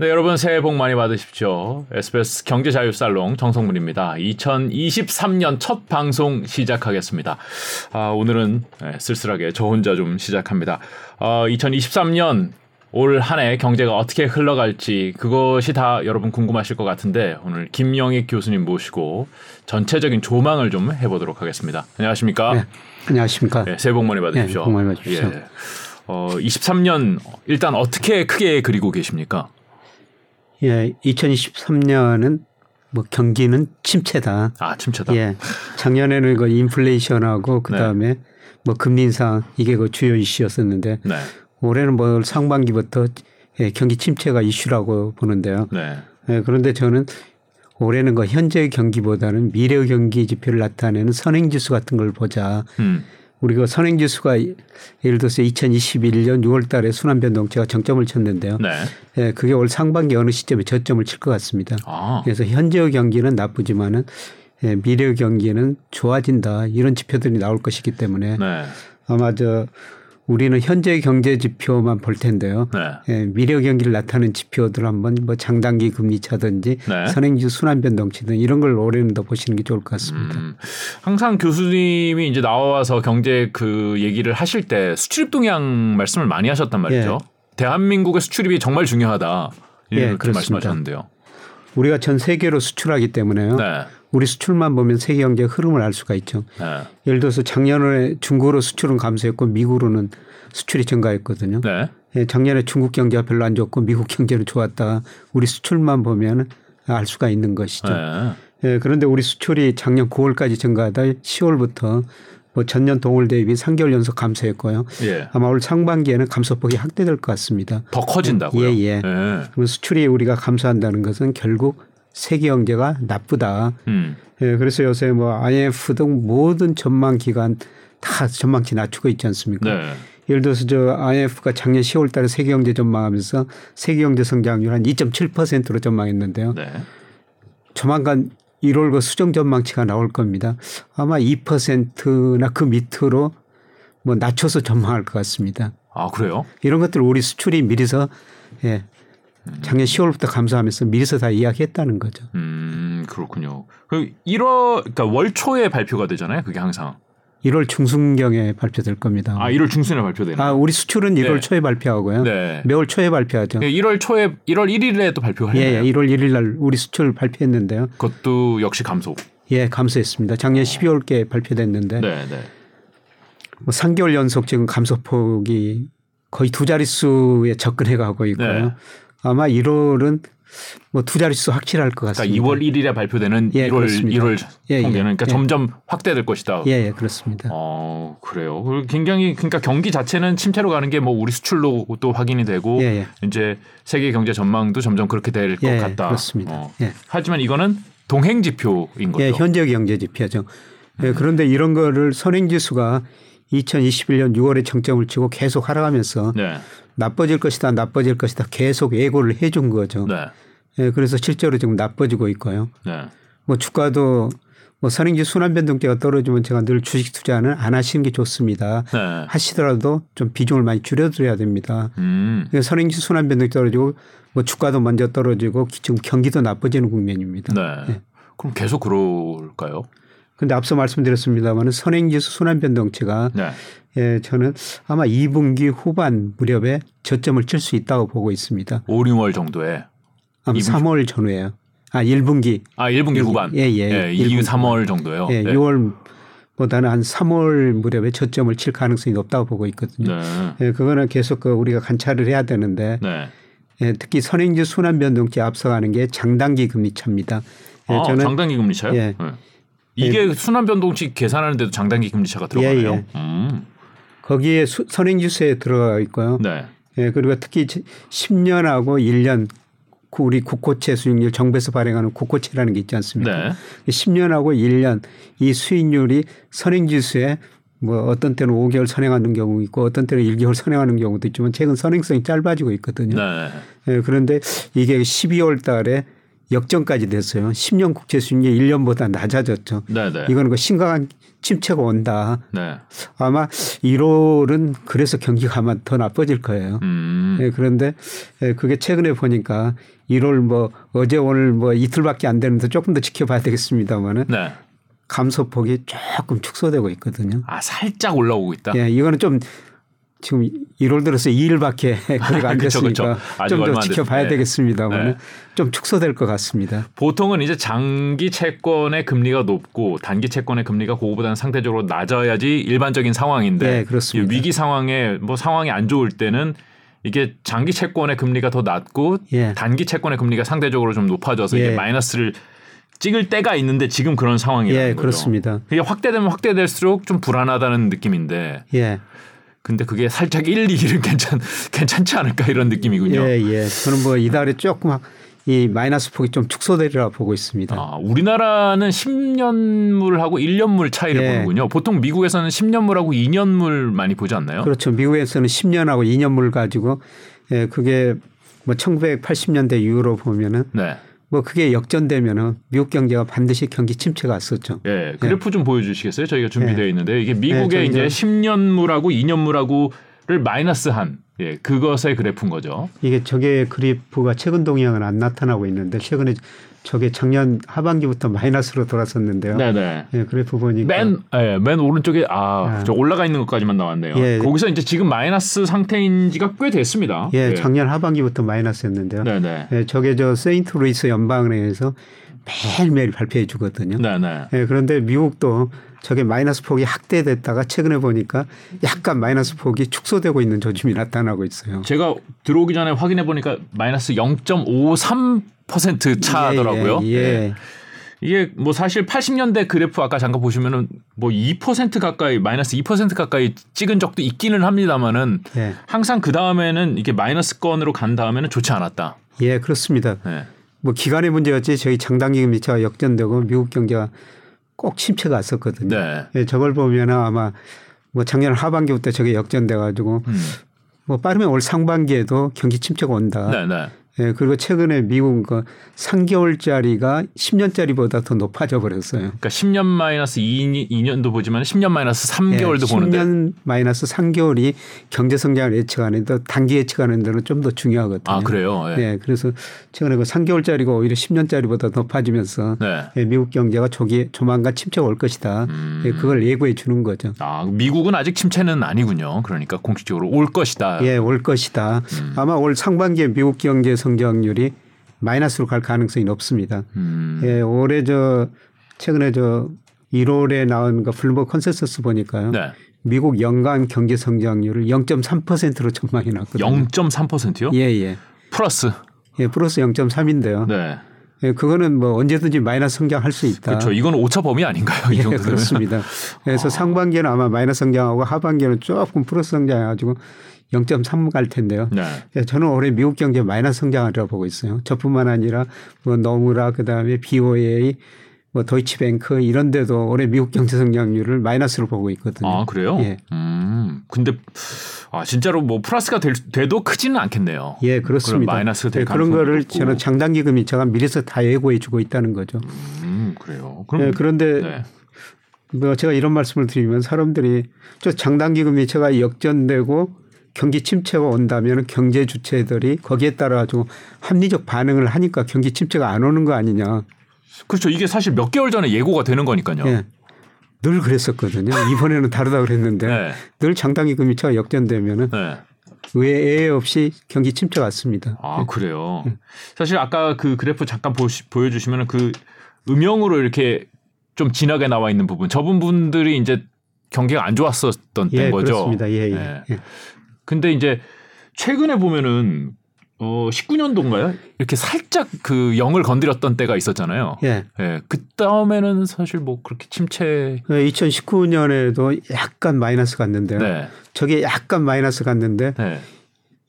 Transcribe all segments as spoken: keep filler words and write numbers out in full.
네, 여러분 새해 복 많이 받으십시오. 에스비에스 경제자유살롱 정성문입니다. 이천이십삼 년 첫 방송 시작하겠습니다. 아, 오늘은 쓸쓸하게 저 혼자 좀 시작합니다. 어, 이천이십삼 년 올 한 해 경제가 어떻게 흘러갈지 그것이 다 여러분 궁금하실 것 같은데 오늘 김영익 교수님 모시고 전체적인 조망을 좀 해보도록 하겠습니다. 안녕하십니까? 네, 안녕하십니까? 네, 새해 복 많이 받으십시오. 네, 복 많이 받으십시오. 예. 어, 이십삼 년 일단 어떻게 크게 그리고 계십니까? 예, 이천이십삼 년은 뭐 경기는 침체다. 아, 침체다. 예, 작년에는 그 인플레이션하고 그 다음에 네. 뭐 금리 인상 이게 그 주요 이슈였었는데 네. 올해는 뭐 상반기부터 예, 경기 침체가 이슈라고 보는데요. 네. 예, 그런데 저는 올해는 그 현재의 경기보다는 미래의 경기 지표를 나타내는 선행지수 같은 걸 보자. 음. 우리가 선행지수가 예를 들어서 이천이십일 년 유월 달에 순환변동체가 정점을 쳤는데요. 네. 예, 그게 올 상반기 어느 시점에 저점을 칠 것 같습니다. 아. 그래서 현재의 경기는 나쁘지만은 예, 미래의 경기는 좋아진다 이런 지표들이 나올 것이기 때문에 네. 아마 저 우리는 현재의 경제 지표만 볼 텐데요. 네. 예, 미래 경기를 나타내는 지표들 한번 뭐 장단기 금리 차든지 네. 선행지수 순환 변동치든 이런 걸 올해는 더 보시는 게 좋을 것 같습니다. 음, 항상 교수님이 이제 나와서 경제 그 얘기를 하실 때 수출입 동향 말씀을 많이 하셨단 말이죠. 예. 대한민국의 수출입이 정말 중요하다 이렇게 예, 말씀하셨는데요. 우리가 전 세계로 수출하기 때문에요. 네. 우리 수출만 보면 세계 경제 흐름을 알 수가 있죠. 네. 예를 들어서 작년에 중국으로 수출은 감소했고 미국으로는 수출이 증가했거든요. 네. 예, 작년에 중국 경제가 별로 안 좋고 미국 경제는 좋았다. 우리 수출만 보면 알 수가 있는 것이죠. 네. 예, 그런데 우리 수출이 작년 구월까지 증가하다 시월부터 뭐 전년 동월 대비 삼 개월 연속 감소했고요. 예. 아마 올 상반기에는 감소폭이 확대될 것 같습니다. 더 커진다고요? 예, 예. 예. 수출이 우리가 감소한다는 것은 결국 세계 경제가 나쁘다. 음. 예, 그래서 요새 뭐 아이엠에프 등 모든 전망 기관 다 전망치 낮추고 있지 않습니까? 네. 예를 들어서 저 아이엠에프가 작년 시월달에 세계 경제 전망하면서 세계 경제 성장률 한 이 점 칠 퍼센트로 전망했는데요. 네. 조만간 일월 그 수정 전망치가 나올 겁니다. 아마 이 퍼센트나 그 밑으로 뭐 낮춰서 전망할 것 같습니다. 아, 그래요? 이런 것들 우리 수출이 미리서 예. 작년 시월부터 감소하면서 미리서 다 이야기했다는 거죠. 음, 그렇군요. 그 일월 그러니까 월 초에 발표가 되잖아요. 그게 항상 일월 중순경에 발표될 겁니다. 아, 일월 중순에 발표되나요? 아, 우리 수출은 일월 네. 초에 발표하고요. 네. 매월 초에 발표하죠. 네, 일월 초에 일월 일일에 또 발표하나요? 예, 일월 일일 날 우리 수출 발표했는데요. 그것도 역시 감소. 예, 감소했습니다. 작년 어. 십이월께 발표됐는데 네, 네. 뭐 삼 개월 연속 지금 감소폭이 거의 두 자릿수에 접근해 가고 있고요. 네. 아마 일월은 뭐 두 자릿수 확실할 것 같습니다. 그러니까 이월 일일에 발표되는 예, 일월 그렇습니다. 일월 예, 통계는 예, 그러니까 예. 점점 확대될 것이다. 예, 예, 그렇습니다. 어, 그래요. 굉장히 그러니까 경기 자체는 침체로 가는 게 뭐 우리 수출로 또 확인이 되고 예, 예. 이제 세계 경제 전망도 점점 그렇게 될 것 예, 같다. 그렇습니다. 어. 예. 하지만 이거는 동행 지표인 거죠. 예, 현재 경제 지표죠. 예, 그런데 이런 거를 선행 지수가 이천이십일 년 유월에 정점을 치고 계속 하락하면서 네. 나빠질 것이다 나빠질 것이다 계속 예고를 해 준 거죠. 네. 예, 그래서 실제로 지금 나빠지고 있고요. 네. 뭐 주가도 뭐 선행지 순환변동제가 떨어지면 제가 늘 주식 투자는 안 하시는 게 좋습니다. 네. 하시더라도 좀 비중을 많이 줄여드려야 됩니다. 음. 선행지 순환변동제 떨어지고 뭐 주가도 먼저 떨어지고 지금 경기도 나빠지는 국면입니다. 네. 예. 그럼 계속 그럴까요? 근데 앞서 말씀드렸습니다만 선행지수 순환변동체가 네. 예, 저는 아마 이 분기 후반 무렵에 저점을 칠 수 있다고 보고 있습니다. 오, 육월 정도에? 아마 삼월 전후에요. 아, 일 분기. 아, 일 분기 후반. 예, 예. 예 이, 삼월 정도예요. 예, 네. 유월보다는 한 삼월 무렵에 저점을 칠 가능성이 높다고 보고 있거든요. 네. 예, 그거는 계속 그 우리가 관찰을 해야 되는데 네. 예, 특히 선행지수 순환변동체 앞서가는 게 장단기 금리 차입니다. 예, 아, 저는 장단기 금리 차요? 예. 네. 이게 예. 순환변동치 계산하는데도 장단기 금리차가 들어가네요. 예, 예. 음. 거기에 선행지수에 들어가 있고요. 네. 예, 그리고 특히 십 년하고 일 년 우리 국고채 수익률 정부에서 발행하는 국고채라는 게 있지 않습니까? 네. 십 년하고 일 년 이 수익률이 선행지수에 뭐 어떤 때는 오 개월 선행하는 경우 있고 어떤 때는 일 개월 선행하는 경우도 있지만 최근 선행성이 짧아지고 있거든요. 네. 예, 그런데 이게 십이월 달에 역전까지 됐어요. 십 년 국채 수익률 일 년보다 낮아졌죠. 네네. 이건 그 심각한 침체가 온다. 네. 아마 일월은 그래서 경기가 아마 더 나빠질 거예요. 음. 네, 그런데 그게 최근에 보니까 일월 뭐 어제 오늘 뭐 이틀밖에 안 되는데 조금 더 지켜봐야 되겠습니다만은. 네. 감소폭이 조금 축소되고 있거든요. 아, 살짝 올라오고 있다. 예, 이거는 좀 지금 일월 들어서 이 일밖에 거리가 안 됐으니까 좀 더 지켜봐야 네. 되겠습니다만 네. 좀 축소될 것 같습니다. 보통은 이제 장기 채권의 금리가 높고 단기 채권의 금리가 그거보다는 상대적으로 낮아야지 일반적인 상황인데 네, 그렇습니다. 위기 상황에 뭐 상황이 안 좋을 때는 이게 장기 채권의 금리가 더 낮고 예. 단기 채권의 금리가 상대적으로 좀 높아져서 예. 이게 마이너스를 찍을 때가 있는데 지금 그런 상황이라는 예, 거죠. 그렇습니다. 그게 확대되면 확대될수록 좀 불안하다는 느낌인데. 예. 근데 그게 살짝 일, 이 일은 괜찮 괜찮지 않을까 이런 느낌이군요. 예, 예. 저는 뭐 이달에 조금 이 마이너스 폭이 좀 축소되리라 보고 있습니다. 아, 우리나라는 십 년물하고 일 년물 차이를 예. 보는군요. 보통 미국에서는 십 년물하고 이 년물 많이 보지 않나요? 그렇죠. 미국에서는 십 년하고 이 년물 가지고 예, 그게 뭐 천구백팔십 년대 이후로 보면은 네. 뭐 그게 역전되면은 미국 경제가 반드시 경기 침체가 왔었죠. 예, 그래프 예. 좀 보여주시겠어요? 저희가 준비되어 예. 있는데 이게 미국의 예, 이제 십 년물하고 이 년물하고를 마이너스한 예, 그것의 그래프인 거죠. 이게 저게 그래프가 최근 동향은 안 나타나고 있는데 최근에 저게 작년 하반기부터 마이너스로 돌아섰는데요. 네네. 예, 그래프 보니까 맨, 예, 맨 오른쪽에 아, 예. 저 올라가 있는 것까지만 나왔네요. 예. 거기서 이제 지금 마이너스 상태인 지가 꽤 됐습니다. 예, 예. 작년 하반기부터 마이너스였는데요. 네네. 예, 저게 저 세인트루이스 연방은행에서 매일매일 발표해 주거든요. 네네. 예, 그런데 미국도 저게 마이너스 폭이 확대됐다가 최근에 보니까 약간 마이너스 폭이 축소되고 있는 조짐이 나타나고 있어요. 제가 들어오기 전에 확인해 보니까 마이너스 영 점 오삼 퍼센트 차더라고요. 예, 예, 예. 이게 뭐 사실 팔십 년대 그래프 아까 잠깐 보시면은 뭐 이 퍼센트 가까이 마이너스 이 퍼센트 가까이 찍은 적도 있기는 합니다만은 예. 항상 그 다음에는 이게 마이너스권으로 간 다음에는 좋지 않았다. 예, 그렇습니다. 예. 뭐 기간의 문제였지 저희 장단기 금리차가 역전되고 미국 경제가 꼭 침체가 왔었거든요. 네. 예, 저걸 보면 아마 뭐 작년 하반기부터 저게 역전돼 가지고 음. 뭐 빠르면 올 상반기에도 경기 침체가 온다. 네, 네. 예, 그리고 최근에 미국 그 삼 개월짜리가 십 년짜리보다 더 높아져 버렸어요. 그러니까 십 년 마이너스 이, 이 년도 보지만 십 년 마이너스 삼 개월도 예, 보는데. 십 년 마이너스 삼 개월이 경제 성장을 예측하는데 단기 예측하는 데는 좀 더 중요하거든요. 아, 그래요? 예. 예, 그래서 최근에 그 삼 개월짜리가 오히려 십 년짜리보다 높아지면서 네. 예, 미국 경제가 조기, 조만간 침체가 올 것이다. 음. 예, 그걸 예고해 주는 거죠. 아, 미국은 아직 침체는 아니군요. 그러니까 공식적으로 올 것이다. 예, 올 것이다. 음. 아마 올 상반기에 미국 경제 성장률이 마이너스로 갈 가능성이 높습니다. 음. 예, 올해 저 최근에 저 일월에 나온 그 블룸버그 컨센서스 보니까요. 네. 미국 연간 경제 성장률을 영 점 삼 퍼센트로 전망이 났거든요. 영 점 삼 퍼센트요? 예, 예. 플러스. 예, 플러스 영 점 삼인데요. 네. 예, 그거는 뭐 언제든지 마이너스 성장할 수 있다. 그렇죠. 이건 오차 범위 아닌가요? 이 예, 그렇습니다. 그래서 아. 상반기에는 아마 마이너스 성장하고 하반기에는 조금 플러스 성장해가지고 영 점 삼 갈 텐데요. 네. 예, 저는 올해 미국 경제 마이너스 성장하리라고 보고 있어요. 저뿐만 아니라 뭐 노무라 그다음에 비오에이 뭐 도이치뱅크 이런 데도 올해 미국 경제 성장률을 마이너스로 보고 있거든요. 아, 그래요? 예. 음. 근데 아, 진짜로 뭐 플러스가 될, 돼도 크지는 않겠네요. 예, 그렇습니다. 마이너스가 될 예, 그런 거를 없고. 저는 장단기 금리차가 미리서 다 예고해 주고 있다는 거죠. 음, 그래요. 그럼, 예, 그런데 네. 뭐 제가 이런 말씀을 드리면 사람들이 저 장단기 금리차가 역전되고 경기 침체가 온다면 경제 주체들이 거기에 따라 좀 합리적 반응을 하니까 경기 침체가 안 오는 거 아니냐. 그렇죠. 이게 사실 몇 개월 전에 예고가 되는 거니까요. 네. 늘 그랬었거든요. 이번에는 다르다 그랬는데 네. 늘 장단기 금리차가 역전되면 네. 의외 없이 경기 침체가 왔습니다. 아, 그래요. 네. 사실 아까 그 그래프 잠깐 보시, 보여주시면 그 음영으로 이렇게 좀 진하게 나와 있는 부분. 저분 분들이 이제 경기가 안 좋았었던 예, 거죠. 그렇습니다. 예, 예. 예. 근데 이제 최근에 보면은 어 십구 년도인가요? 이렇게 살짝 그 영을 건드렸던 때가 있었잖아요. 예. 예. 그 다음에는 사실 뭐 그렇게 침체. 예, 이천십구 년에도 약간 마이너스 갔는데요. 네. 저게 약간 마이너스 갔는데 네.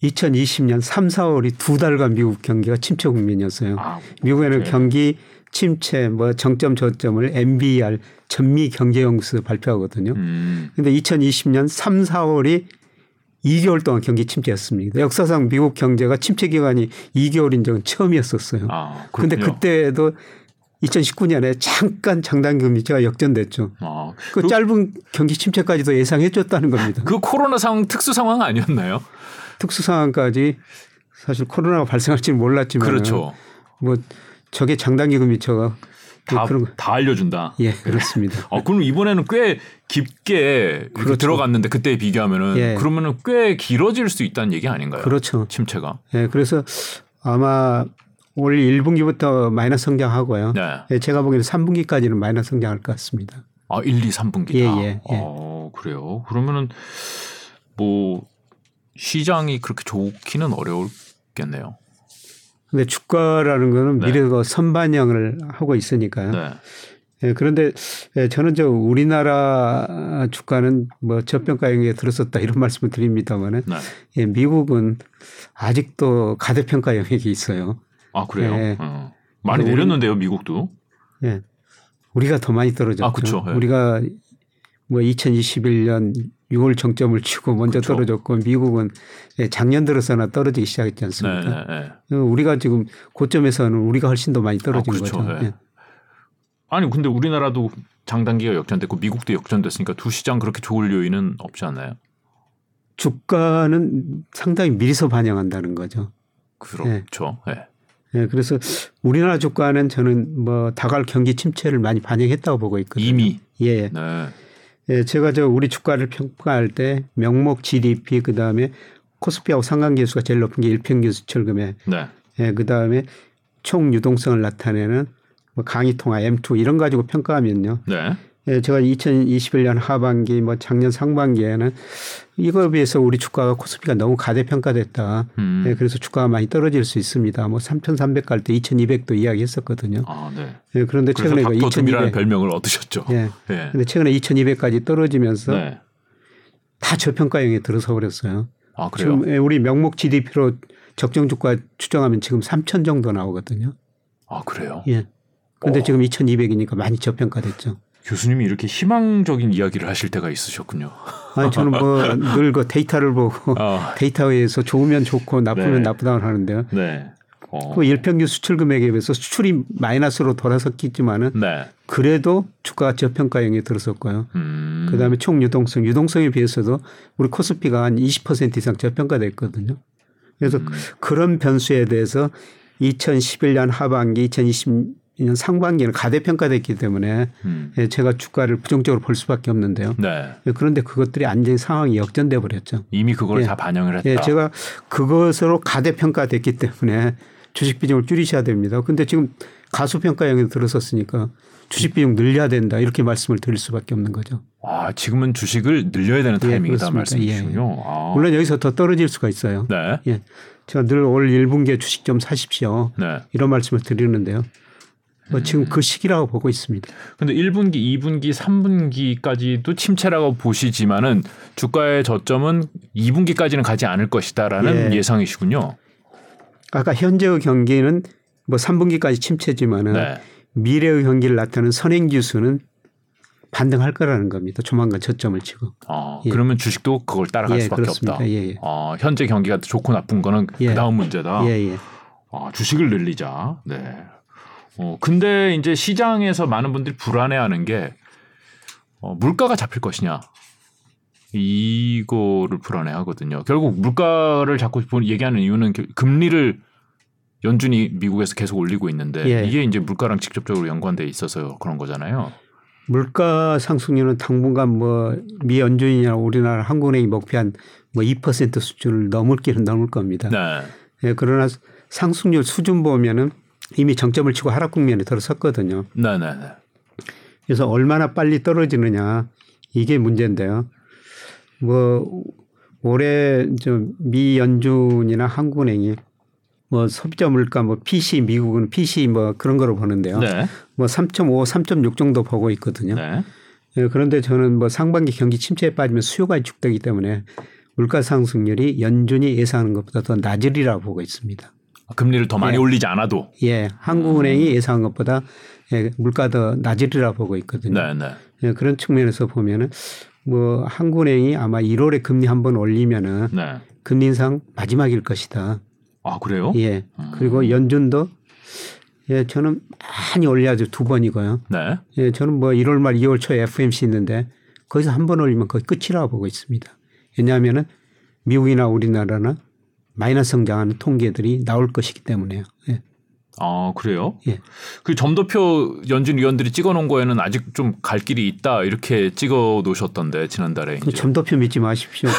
이천이십 년 삼, 사월이 두 달간 미국 경기가 침체 국면이었어요. 아, 미국에는 네. 경기 침체 뭐 정점 저점을 엔 비 이 알 전미 경제 연구소 발표하거든요. 음. 근데 이천이십 년 삼, 사월이 이 개월 동안 경기 침체였습니다. 역사상 미국 경제가 침체 기간이 이 개월인 적은 처음이었었어요. 그런데 아, 그때도 이천십구 년에 잠깐 장단금리가 역전됐죠. 아, 그, 그 짧은 경기 침체까지도 예상해줬다는 겁니다. 그 코로나 상 특수 상황 아니었나요? 특수 상황까지 사실 코로나가 발생할지는 몰랐지만, 그렇죠. 뭐 저게 장단기금리가 다, 그런 거. 다 알려준다. 예, 그렇습니다. 어, 그럼 이번에는 꽤 깊게 그렇죠. 들어갔는데 그때 비교하면은 예. 그러면은 꽤 길어질 수 있다는 얘기 아닌가요? 그렇죠. 침체가. 예, 그래서 아마 올 일 분기부터 마이너스 성장하고요. 네. 예, 제가 보기에는 삼 분기까지는 마이너스 성장할 것 같습니다. 아, 일, 이, 삼 분기다. 예, 예, 예. 어, 그래요. 그러면은 뭐 시장이 그렇게 좋기는 어려울겠네요. 근데 주가라는 거는 네. 미래가 선반영을 하고 있으니까요. 네. 예, 그런데 저는 저 우리나라 주가는 뭐 저평가 영역에 들었었다 이런 말씀을 드립니다만은 네. 예, 미국은 아직도 가대평가 영역이 있어요. 아 그래요? 예. 어. 많이 내렸는데요, 미국도. 예, 우리가 더 많이 떨어졌죠. 아, 그렇죠. 예. 우리가 뭐 이천이십일 년 유월 정점을 치고 먼저 그렇죠. 떨어졌고 미국은 작년 들어서나 떨어지기 시작했지 않습니까? 네, 네. 우리가 지금 고점에서는 우리가 훨씬 더 많이 떨어진 아, 그렇죠. 거죠. 네. 예. 아니 근데 우리나라도 장단기가 역전됐고 미국도 역전됐으니까 두 시장 그렇게 좋을 요인은 없지 않나요? 주가는 상당히 미리서 반영한다는 거죠. 그렇죠. 예. 네. 예, 그래서 우리나라 주가는 저는 뭐 다가올 경기 침체를 많이 반영했다고 보고 있거든요. 이미. 예. 네. 예, 제가 저 우리 주가를 평가할 때 명목 지디피 그다음에 코스피하고 상관계수가 제일 높은 게 일평균 수출금액. 네. 예, 그다음에 총 유동성을 나타내는 뭐 강의통화 엠투 이런 가지고 평가하면요. 네. 예, 제가 이천이십일 년 하반기 뭐 작년 상반기에는 이거에 비해서 우리 주가가 코스피가 너무 가대평가됐다. 음. 예, 그래서 주가가 많이 떨어질 수 있습니다. 뭐 삼천삼백 갈 때 이천이백도 이야기했었거든요. 아, 네. 예, 그런데 최근에 그 이천이백이라는 별명을 얻으셨죠. 예. 예. 근데 최근에 이천이백까지 떨어지면서 네. 다 저평가형에 들어서 버렸어요. 아, 그래요? 지금 우리 명목 지디피로 적정 주가 추정하면 지금 삼천 정도 나오거든요. 아, 그래요? 예. 그런데 지금 이천이백이니까 많이 저평가됐죠. 교수님이 이렇게 희망적인 이야기를 하실 때가 있으셨군요. 아니 저는 뭐 늘 그 데이터를 보고 어. 데이터에서 좋으면 좋고 나쁘면 네. 나쁘다고 하는데요. 네. 어. 그 일평균 수출 금액에 비해서 수출이 마이너스로 돌아섰겠지만은 네. 그래도 주가가 저평가형에 들어섰고요. 음. 그다음에 총 유동성, 유동성에 비해서도 우리 코스피가 한 이십 퍼센트 이상 저평가됐거든요. 그래서 음. 그런 변수에 대해서 이천십일 년 하반기, 이천이십 년 이년 상반기는 가대평가됐기 때문에 음. 제가 주가를 부정적으로 볼 수밖에 없는데요. 네. 그런데 그것들이 안정 상황이 역전돼 버렸죠. 이미 그걸 예. 다 반영을 했다. 예. 제가 그것으로 가대평가됐기 때문에 주식 비중을 줄이셔야 됩니다. 그런데 지금 가수평가 영역에 들어섰으니까 주식 비중 늘려야 된다 이렇게 말씀을 드릴 수밖에 없는 거죠. 아 지금은 주식을 늘려야 되는 타이밍이다 예, 말씀이시군요. 예. 아. 물론 여기서 더 떨어질 수가 있어요. 네. 예. 제가 늘 올 일 분기에 주식 좀 사십시오. 네. 이런 말씀을 드리는데요. 뭐 지금 그 시기라고 보고 있습니다. 그런데 일 분기, 이 분기, 삼 분기까지도 침체라고 보시지만은 주가의 저점은 이 분기까지는 가지 않을 것이다라는 예. 예상이시군요. 아까 현재의 경기는 뭐 삼 분기까지 침체지만은 네. 미래의 경기를 나타내는 선행지수는 반등할 거라는 겁니다. 조만간 저점을 치고. 아, 예. 그러면 주식도 그걸 따라갈 예, 수밖에 그렇습니다. 없다. 예, 예. 아, 현재 경기가 좋고 나쁜 거는 예. 그다음 문제다. 예, 예. 아, 주식을 늘리자. 네. 어, 근데 이제 시장에서 많은 분들이 불안해하는 게 어, 물가가 잡힐 것이냐 이거를 불안해하거든요. 결국 물가를 자꾸 얘기하는 이유는 금리를 연준이 미국에서 계속 올리고 있는데 예. 이게 이제 물가랑 직접적으로 연관돼 있어서 그런 거잖아요. 물가 상승률은 당분간 뭐 미 연준이나 우리나라 한국은행이 목표한 뭐 이 퍼센트 수준을 넘을 길은 넘을 겁니다. 네. 예, 그러나 상승률 수준 보면은. 이미 정점을 치고 하락 국면에 들어섰거든요. 네네네. 그래서 얼마나 빨리 떨어지느냐 이게 문제인데요. 뭐 올해 미 연준이나 한국은행이 뭐 소비자 물가 뭐 피씨 미국은 피씨 뭐 그런 거로 보는데요. 네. 뭐 삼 점 오, 삼 점 육 정도 보고 있거든요. 네. 예, 그런데 저는 뭐 상반기 경기 침체에 빠지면 수요가 위축되기 때문에 물가 상승률이 연준이 예상하는 것보다 더 낮으리라고 보고 있습니다. 금리를 더 많이 예. 올리지 않아도. 예, 한국은행이 예상한 것보다 예, 물가 더 낮으리라 보고 있거든요. 네, 네. 예, 그런 측면에서 보면은 뭐 한국은행이 아마 일월에 금리 한번 올리면은 네. 금리 인상 마지막일 것이다. 아 그래요? 예. 음. 그리고 연준도 예 저는 많이 올려야죠. 두 번이고요. 네. 예 저는 뭐 일월 말 이월 초에 에프오엠씨 있는데 거기서 한 번 올리면 거의 끝이라고 보고 있습니다. 왜냐하면은 미국이나 우리나라나 마이너스 성장하는 통계들이 나올 것이기 때문에요. 예. 아 그래요? 예. 그 점도표 연준 위원들이 찍어놓은 거에는 아직 좀 갈 길이 있다 이렇게 찍어놓으셨던데 지난달에. 그 점도표 믿지 마십시오.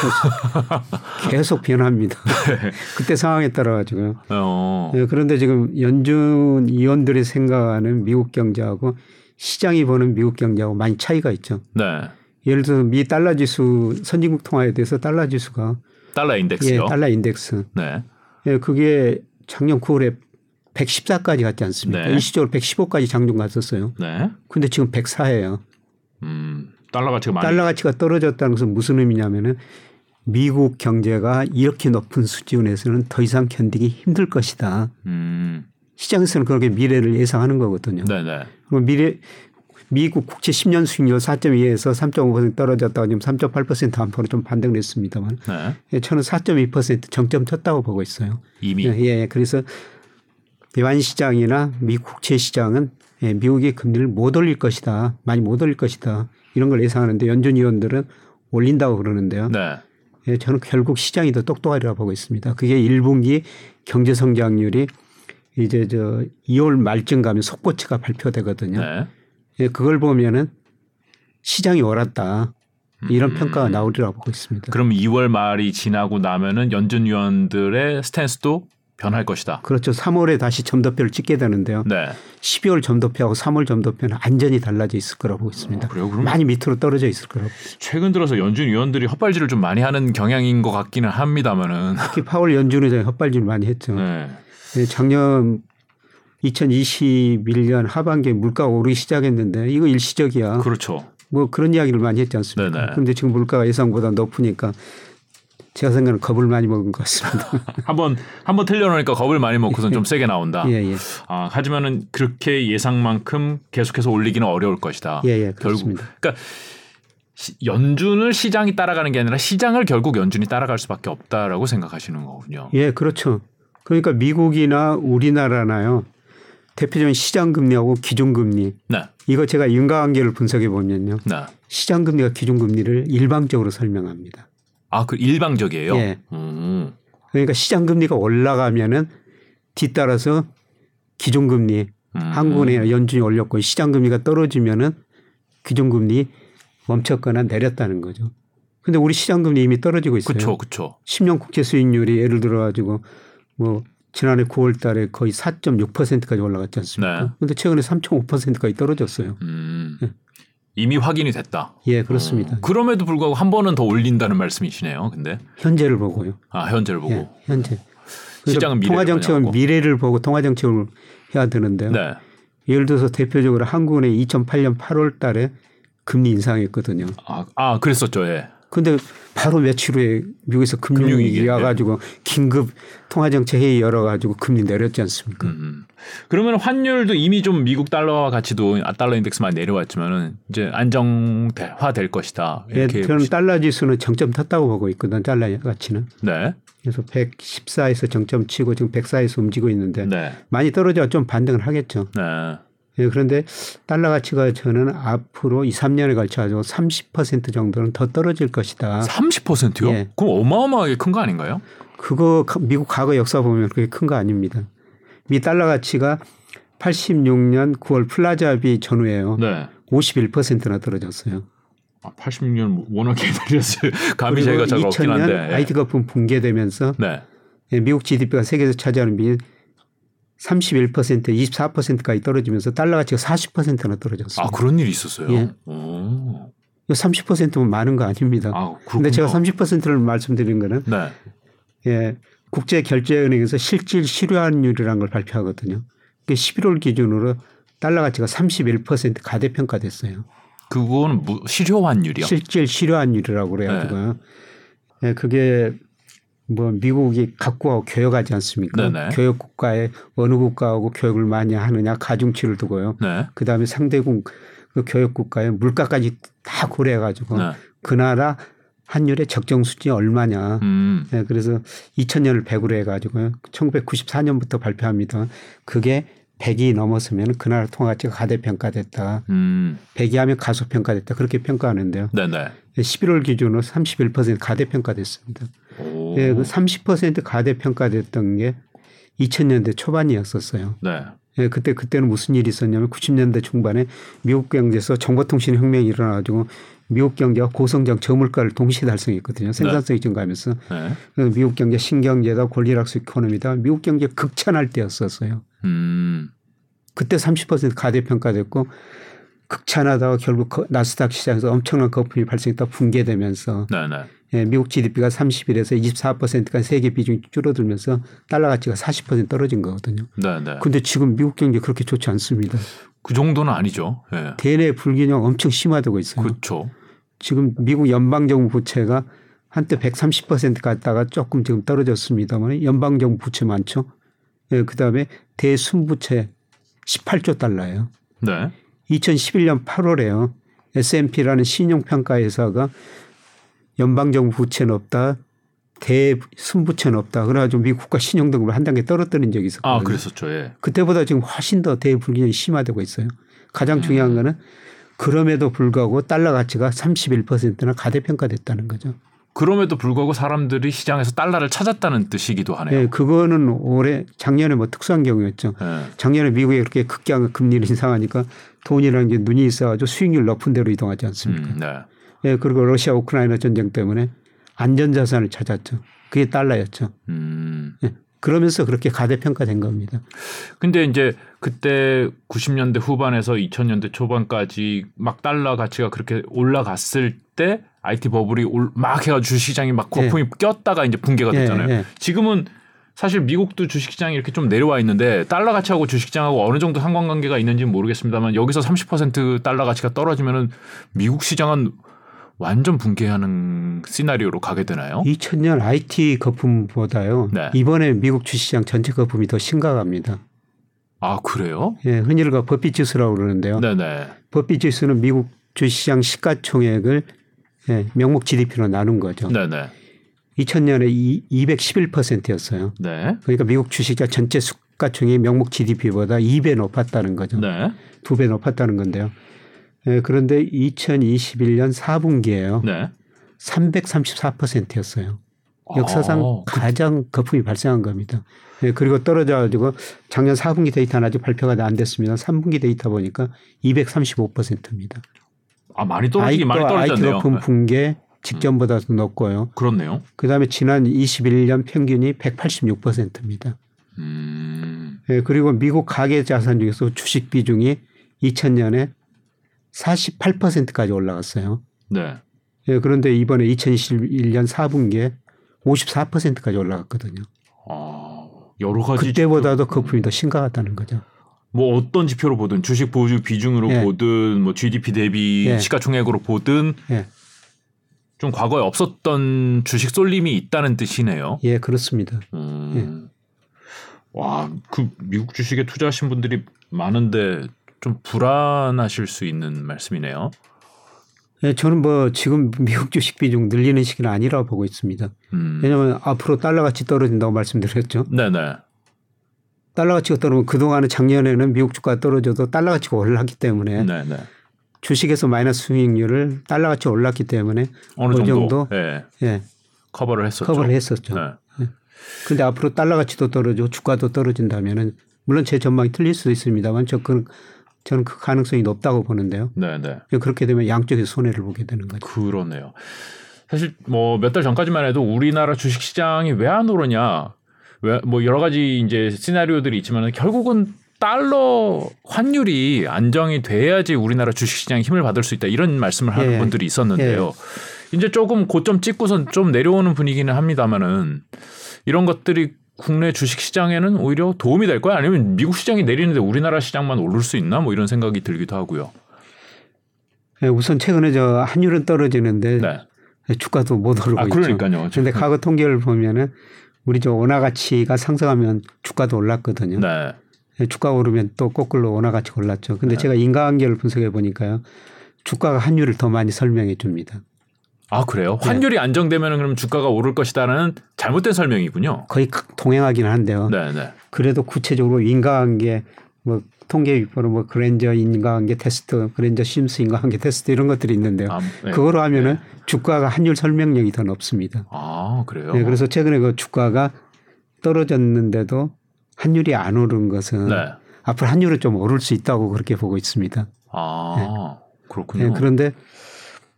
계속 변합니다. 네. 그때 상황에 따라 가지고요. 어. 예, 그런데 지금 연준 위원들이 생각하는 미국 경제하고 시장이 보는 미국 경제하고 많이 차이가 있죠. 네. 예를 들어 미 달러 지수 선진국 통화에 대해서 달러 지수가 달러 인덱스요. 예, 달러 인덱스. 네. 예, 그게 작년 구월에 백십사까지 갔지 않습니까? 네. 일시적으로 백십오까지 장중 갔었어요. 네. 근데 지금 백사예요. 음, 달러 가치가 많이 달러 가치가 떨어졌다는 것은 무슨 의미냐면은 미국 경제가 이렇게 높은 수준에서는 더 이상 견디기 힘들 것이다. 음. 시장에서는 그렇게 미래를 예상하는 거거든요. 네, 네. 그럼 미래 미국 국채 십 년 수익률 사 점 이에서 삼 점 오 퍼센트 떨어졌다가 지금 삼 점 팔 퍼센트 안팎으로 좀 반등을 했습니다만 네. 저는 사 점 이 퍼센트 정점 쳤다고 보고 있어요. 이미. 예, 그래서 대만 시장이나 미국 국채 시장은 예, 미국이 금리를 못 올릴 것이다. 많이 못 올릴 것이다. 이런 걸 예상하는데 연준 위원들은 올린다고 그러는데요. 네. 예, 저는 결국 시장이 더 똑똑하리라고 보고 있습니다. 그게 일 분기 경제 성장률이 이제 저 이월 말쯤 가면 속보치가 발표되거든요. 네. 예, 그걸 보면은 시장이 옳았다 이런 음. 평가가 나오리라고 보고 있습니다. 그럼 이월 말이 지나고 나면은 연준 위원들의 스탠스도 변할 것이다. 그렇죠. 삼월에 다시 점도표를 찍게 되는데요. 네. 십이월 점도표하고 삼월 점도표는 완전히 달라져 있을 거라고 보고 있습니다. 어, 그래요? 그럼 많이 밑으로 떨어져 있을 거라고. 최근 들어서 연준 위원들이 헛발질을 좀 많이 하는 경향인 것 같기는 합니다만은. 특히 파월 연준이 헛발질 많이 했죠. 네. 예, 작년 이천이십일 년 하반기에 물가가 오르기 시작했는데 이거 일시적이야. 그렇죠. 뭐 그런 이야기를 많이 했지 않습니까? 네네. 그런데 지금 물가가 예상보다 높으니까 제가 생각하는 겁을 많이 먹은 것 같습니다. 한번 한번 틀려놓으니까 겁을 많이 먹고선 좀 세게 나온다. 예예. 아, 하지만은 그렇게 예상만큼 계속해서 올리기는 어려울 것이다. 예예. 그렇습니다. 결국 그러니까 연준을 시장이 따라가는 게 아니라 시장을 결국 연준이 따라갈 수밖에 없다라고 생각하시는 거군요. 예, 그렇죠. 그러니까 미국이나 우리나라나요. 대표적인 시장금리하고 기준금리. 네. 이거 제가 인과관계를 분석해 보면요. 네. 시장금리가 기준금리를 일방적으로 설명합니다. 아, 그 일방적이에요? 네. 음. 그러니까 시장금리가 올라가면은 뒤따라서 기준금리 음. 한국은행 연준이 올렸고 시장금리가 떨어지면은 기준금리 멈췄거나 내렸다는 거죠. 그런데 우리 시장금리 이미 떨어지고 있어요. 그렇죠, 그렇죠. 십 년 국채 수익률이 예를 들어 가지고 뭐 지난해 구월 달에 거의 사 점 육 퍼센트까지 올라갔지 않습니까? 네. 그런데 최근에 삼 점 오 퍼센트까지 떨어졌어요. 음, 네. 이미 확인이 됐다. 예, 그렇습니다. 음, 그럼에도 불구하고 한 번은 더 올린다는 말씀이시네요. 근데 현재를 보고요. 아, 현재를 보고. 예, 현재. 시장은 미래를 통화정책은 미래를 보고 통화정책을 해야 되는데요. 네. 예를 들어서 대표적으로 한국은행이 이천팔 년 팔월 달에 금리 인상했거든요. 아, 아 그랬었죠. 예. 근데 바로 며칠 후에 미국에서 금융위기 와가지고 긴급 통화정책 회의 열어가지고 금리 내렸지 않습니까? 음. 그러면 환율도 이미 좀 미국 달러와 가치도 달러 인덱스 많이 내려왔지만은 이제 안정화될 것이다. 이렇게 네, 저는 달러 지수는 정점 탔다고 보고 있거든. 달러 가치는. 네. 그래서 백십사에서 정점 치고 지금 백사에서 움직이고 있는데 네. 많이 떨어져 좀 반등을 하겠죠. 네. 예, 그런데 달러 가치가 저는 앞으로 이, 삼 년에 걸쳐서 삼십 퍼센트 정도는 더 떨어질 것이다. 삼십 퍼센트요? 예. 그럼 어마어마하게 큰 거 아닌가요? 그거 미국 과거 역사 보면 그게 큰 거 아닙니다. 미 달러 가치가 팔십육 년 구월 플라자비 전후에요. 네. 오십일 퍼센트나 떨어졌어요. 아, 팔십육 년 워낙에 내렸어요. 감이 제가 잘 없긴 한데. 이천 년 아이티 거품 붕괴되면서 네. 예, 미국 지디피가 세계에서 차지하는 비율 삼십일 퍼센트, 이십사 퍼센트까지 떨어지면서 달러 가치가 사십 퍼센트나 떨어졌어요. 아, 그런 일이 있었어요? 예. 오. 삼십 퍼센트면 많은 거 아닙니다. 아, 그런데 제가 삼십 퍼센트를 말씀드린 거는 네. 예, 국제결제은행에서 실질 실효환율이라는 걸 발표하거든요. 그게 십일월 기준으로 달러 가치가 삼십일 퍼센트 가대평가됐어요. 그건 뭐 실효환율이요? 실질 실효환율이라고 그래가지고요. 네. 예, 그게 뭐 미국이 각국하고 교역하지 않습니까? 네네. 교역 국가에 어느 국가하고 교역을 많이 하느냐 가중치를 두고요. 네. 그다음에 상대국 그 교역 국가의 물가까지 다 고려해 가지고 네. 그 나라 환율의 적정 수준이 얼마냐. 음. 네, 그래서 이천 년을 백으로 해가지고 천구백구십사 년부터 발표합니다. 그게 백이 넘었으면 그 나라 통화 가치가 과대평가됐다. 음. 백이 하면 가소평가됐다. 그렇게 평가하는데요. 네네. 십일월 기준으로 삼십일 퍼센트 과대평가됐습니다. 네, 그 삼십 퍼센트 과대평가됐던 게 이천 년대 초반이었었어요. 네. 예, 그때, 그때는 무슨 일이 있었냐면 구십 년대 중반에 미국 경제에서 정보통신 혁명이 일어나가지고 미국 경제가 고성장 저물가를 동시에 달성했거든요. 생산성이 네. 증가하면서. 네. 미국 경제 신경제다 권리락수 이코노미다 미국 경제 극찬할 때였었어요. 음. 그때 삼십 퍼센트 과대평가됐고 극찬하다가 결국 나스닥 시장에서 엄청난 거품이 발생했다 붕괴되면서 네, 네. 예, 미국 지디피가 삼십일에서 이십사 퍼센트까지 세계 비중이 줄어들면서 달러 가치가 사십 퍼센트 떨어진 거거든요. 그런데 네, 네. 지금 미국 경제 그렇게 좋지 않습니다. 그 정도는 아니죠. 네. 대내 불균형 엄청 심화되고 있어요. 그렇죠. 지금 미국 연방정부 부채가 한때 백삼십 퍼센트 갔다가 조금 지금 떨어졌습니다만 연방정부 부채 많죠. 예, 그다음에 대순부채 십팔 조 달러예요. 네. 이천십일 년 팔월에요. 에스 앤 피라는 신용평가 회사가 연방정부 부채는 없다. 대순부채는 없다. 그래가지고 미국 국가 신용등급을 한 단계 떨어뜨린 적이 있었거든요. 아, 그랬었죠. 예. 그때보다 지금 훨씬 더 대불균형이 심화되고 있어요. 가장 중요한 음. 거는 그럼에도 불구하고 달러 가치가 삼십일 퍼센트나 과대평가됐다는 거죠. 그럼에도 불구하고 사람들이 시장에서 달러를 찾았다는 뜻이기도 하네요. 네, 그거는 올해 작년에 뭐 특수한 경우였죠. 네. 작년에 미국이 그렇게 극강 금리를 인상하니까 돈이라는 게 눈이 있어가지고 수익률 높은 데로 이동하지 않습니까? 음, 네. 예, 그리고 러시아 우크라이나 전쟁 때문에 안전자산을 찾았죠. 그게 달러였죠. 음. 예, 그러면서 그렇게 과대평가된 겁니다. 근데 이제 그때 구십 년대 후반에서 이천 년대 초반까지 막 달러 가치가 그렇게 올라갔을 때 아이티 버블이 막 해가 주식시장이 막 거품이 예. 꼈다가 이제 붕괴가 됐잖아요. 예, 예. 지금은 사실 미국도 주식시장이 이렇게 좀 내려와 있는데 달러 가치하고 주식시장하고 어느 정도 상관관계가 있는지는 모르겠습니다만 여기서 삼십 퍼센트 달러 가치가 떨어지면은 미국 시장은 완전 붕괴하는 시나리오로 가게 되나요? 이천 년 아이티 거품보다요. 네. 이번에 미국 주식시장 전체 거품이 더 심각합니다. 아 그래요? 예, 흔히 우리가 버핏지수라고 그러는데요. 네네. 버핏지수는 미국 주식시장 시가총액을 예, 명목 지디피로 나눈 거죠. 네네. 이천 년에 이백십일 퍼센트였어요. 네. 그러니까 미국 주식시장 전체 시가총액이 명목 지디피보다 두 배 높았다는 거죠. 네. 두 배 높았다는 건데요. 예, 그런데 이천이십일 년 사 분기에요. 네. 삼백삼십사 퍼센트였어요. 역사상 아, 가장 그... 거품이 발생한 겁니다. 예, 그리고 떨어져가지고 작년 사 분기 데이터는 아직 발표가 안 됐습니다. 삼 분기 데이터 보니까 이백삼십오 퍼센트입니다. 아, 많이 떨어지긴 많이 떨어졌네요. 아이티 거품 붕괴 직전보다 더 높고요. 그렇네요. 그다음에 지난 이십일 년 평균이 백팔십육 퍼센트입니다. 음. 예, 그리고 미국 가계자산 중에서 주식 비중이 이천 년에 사십팔 퍼센트까지 올라갔어요. 네. 예, 그런데 이번에 이천이십일 년 사 분기에 오십사 퍼센트까지 올라갔거든요. 아, 여러 가지 그때보다도 지표... 거품이 더 심각하다는 거죠. 뭐 어떤 지표로 보든 주식 보유 비중으로 예. 보든 뭐 지디피 대비 예. 시가총액으로 보든 예. 좀 과거에 없었던 주식 쏠림이 있다는 뜻이네요. 예, 그렇습니다. 음. 예. 와, 그 미국 주식에 투자하신 분들이 많은데. 좀 불안하실 수 있는 말씀이네요. 네, 저는 뭐 지금 미국 주식 비중 늘리는 시기는 아니라고 보고 있습니다. 음. 왜냐하면 앞으로 달러 가치 떨어진다고 말씀드렸죠. 네네. 달러 가치가 떨어지면 그동안은 작년에는 미국 주가가 떨어져도 달러 가치가 올랐기 때문에 네네. 주식에서 마이너스 수익률을 달러 가치 올랐기 때문에 어느 정도, 정도 예. 예. 커버를 했었죠. 커버를 했었죠. 네. 예. 근데 앞으로 달러 가치도 떨어지고 주가도 떨어진다면은 물론 제 전망이 틀릴 수도 있습니다만 저 그 저는 그 가능성이 높다고 보는데요. 네네. 그렇게 되면 양쪽에서 손해를 보게 되는 거죠. 그러네요. 사실 뭐 몇 달 전까지만 해도 우리나라 주식 시장이 왜 안 오르냐, 왜 뭐 여러 가지 이제 시나리오들이 있지만 결국은 달러 환율이 안정이 돼야지 우리나라 주식 시장이 힘을 받을 수 있다 이런 말씀을 하는 예. 분들이 있었는데요. 예. 이제 조금 고점 찍고선 좀 내려오는 분위기는 합니다만은 이런 것들이. 국내 주식 시장에는 오히려 도움이 될 거야? 아니면 미국 시장이 내리는데 우리나라 시장만 오를 수 있나? 뭐 이런 생각이 들기도 하고요. 네, 우선 최근에 저 환율은 떨어지는데 네. 주가도 못 오르고 아, 그러니까요. 있죠. 그러니까요. 그런데 과거 통계를 보면은 우리 저 원화 가치가 상승하면 주가도 올랐거든요. 네. 주가 오르면 또 거꾸로 원화 가치가 올랐죠. 그런데 네. 제가 인과관계를 분석해 보니까요, 주가가 환율을 더 많이 설명해 줍니다. 아, 그래요? 환율이 네. 안정되면 그럼 주가가 오를 것이다라는 잘못된 설명이군요. 거의 동행하긴 한데요. 네네. 그래도 구체적으로 인과관계 뭐 통계 유포로 뭐 그랜저 인과관계 테스트, 그랜저 심스 인과관계 테스트 이런 것들이 있는데요. 아, 네. 그거로 하면은 네. 주가가 환율 설명력이 더 높습니다. 아, 그래요? 네, 그래서 최근에 그 주가가 떨어졌는데도 환율이 안 오른 것은 네. 앞으로 환율은 좀 오를 수 있다고 그렇게 보고 있습니다. 아, 네. 그렇군요. 네, 그런데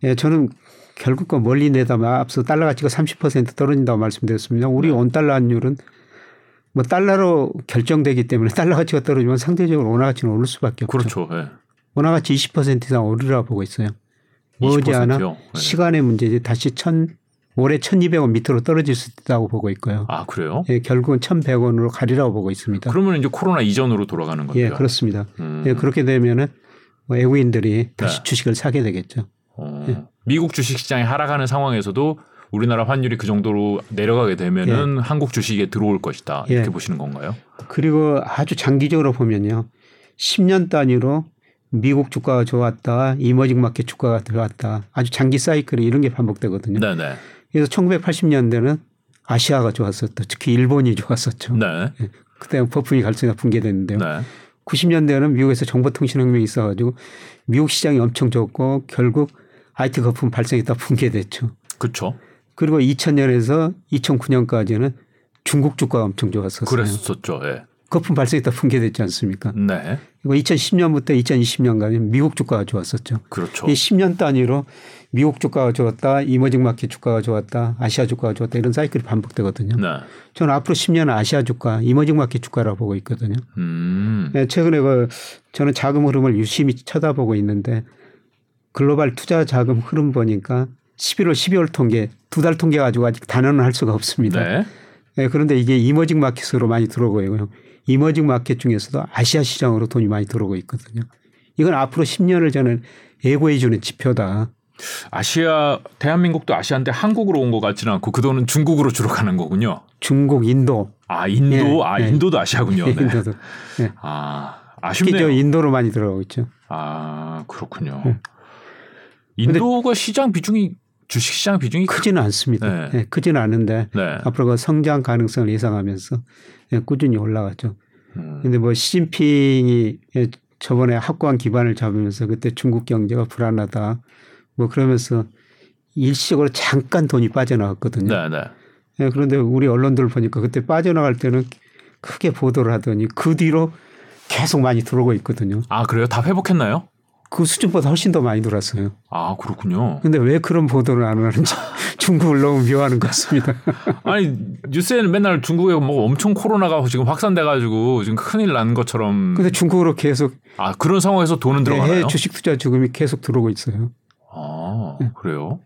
예, 저는 결국 그 멀리 내다만 앞서 달러 가치가 삼십 퍼센트 떨어진다고 말씀드렸습니다. 우리 네. 원달러 환율은 뭐 달러로 결정되기 때문에 달러 가치가 떨어지면 상대적으로 원화 가치는 오를 수밖에 없죠. 그렇죠. 네. 원화 가치 이십 퍼센트 이상 오르라 보고 있어요. 뭐지 않아 네. 시간의 문제지 다시 천 올해 천이백 원 밑으로 떨어질 수 있다고 보고 있고요. 아, 그래요? 예, 결국은 천백 원으로 가리라고 보고 있습니다. 그러면 이제 코로나 이전으로 돌아가는 겁니다. 예, 그렇습니다. 음. 예, 그렇게 되면은 뭐 외국인들이 다시 네. 주식을 사게 되겠죠. 어. 예. 미국 주식시장이 하락하는 상황에서도 우리나라 환율이 그 정도로 내려가게 되면은 예. 한국 주식에 들어올 것이다. 이렇게 예. 보시는 건가요? 그리고 아주 장기적으로 보면요. 십 년 단위로 미국 주가가 좋았다. 이머징 마켓 주가가 들어왔다. 아주 장기 사이클이 이런 게 반복되거든요. 네네. 그래서 천구백팔십 년대는 아시아가 좋았었죠. 특히 일본이 좋았었죠. 네. 예. 그때 버프위 갈등이 붕괴됐는데요. 네. 구십 년대는 미국에서 정보통신혁명이 있어가지고 미국 시장이 엄청 좋고 결국 아이티 거품 발생했다 붕괴됐죠. 그렇죠. 그리고 이천 년에서 이천구 년까지는 중국 주가가 엄청 좋았었어요. 그랬었죠. 예. 거품 발생했다 붕괴됐지 않습니까? 네. 그리고 이천십 년부터 이천이십 년까지 미국 주가가 좋았었죠. 그렇죠. 이 십 년 단위로 미국 주가가 좋았다, 이머징 마켓 주가가 좋았다, 아시아 주가가 좋았다 이런 사이클이 반복되거든요. 네. 저는 앞으로 십 년은 아시아 주가, 이머징 마켓 주가라고 보고 있거든요. 음. 네, 최근에 그 저는 자금 흐름을 유심히 쳐다보고 있는데 글로벌 투자 자금 흐름 보니까 십일월, 십이월 통계 두 달 통계 가지고 아직 단언을 할 수가 없습니다. 네. 네, 그런데 이게 이머징 마켓으로 많이 들어오고요. 이머징 마켓 중에서도 아시아 시장으로 돈이 많이 들어오고 있거든요. 이건 앞으로 십 년을 저는 예고해 주는 지표다. 아시아 대한민국도 아시아인데 한국으로 온 것 같지는 않고 그 돈은 중국으로 주로 가는 거군요. 중국, 인도. 아, 인도. 네. 아, 인도도 아시아군요. 네. 인도도. 네. 아, 아쉽네요. 특히 저 인도로 많이 들어오고 있죠. 아, 그렇군요. 네. 인도가 시장 비중이 주식 시장 비중이 크지는 크... 않습니다. 네. 네, 크지는 않은데 네. 앞으로 그 성장 가능성을 예상하면서 네, 꾸준히 올라갔죠. 그런데 음. 뭐 시진핑이 저번에 확고한 기반을 잡으면서 그때 중국 경제가 불안하다 뭐 그러면서 일시적으로 잠깐 돈이 빠져나갔거든요. 네, 네. 네, 그런데 우리 언론들 보니까 그때 빠져나갈 때는 크게 보도를 하더니 그 뒤로 계속 많이 들어오고 있거든요. 아, 그래요? 다 회복했나요? 그 수준보다 훨씬 더 많이 들어왔어요. 아, 그렇군요. 그런데 왜 그런 보도를 안 하는지 중국을 너무 미워하는 것 같습니다. 아니, 뉴스에는 맨날 중국에 뭐 엄청 코로나가 지금 확산돼가지고 지금 큰일 난 것처럼. 그런데 중국으로 계속. 아, 그런 상황에서 돈은 들어가나요? 네, 주식 투자 자금이 계속 들어오고 있어요. 아, 네. 그래요?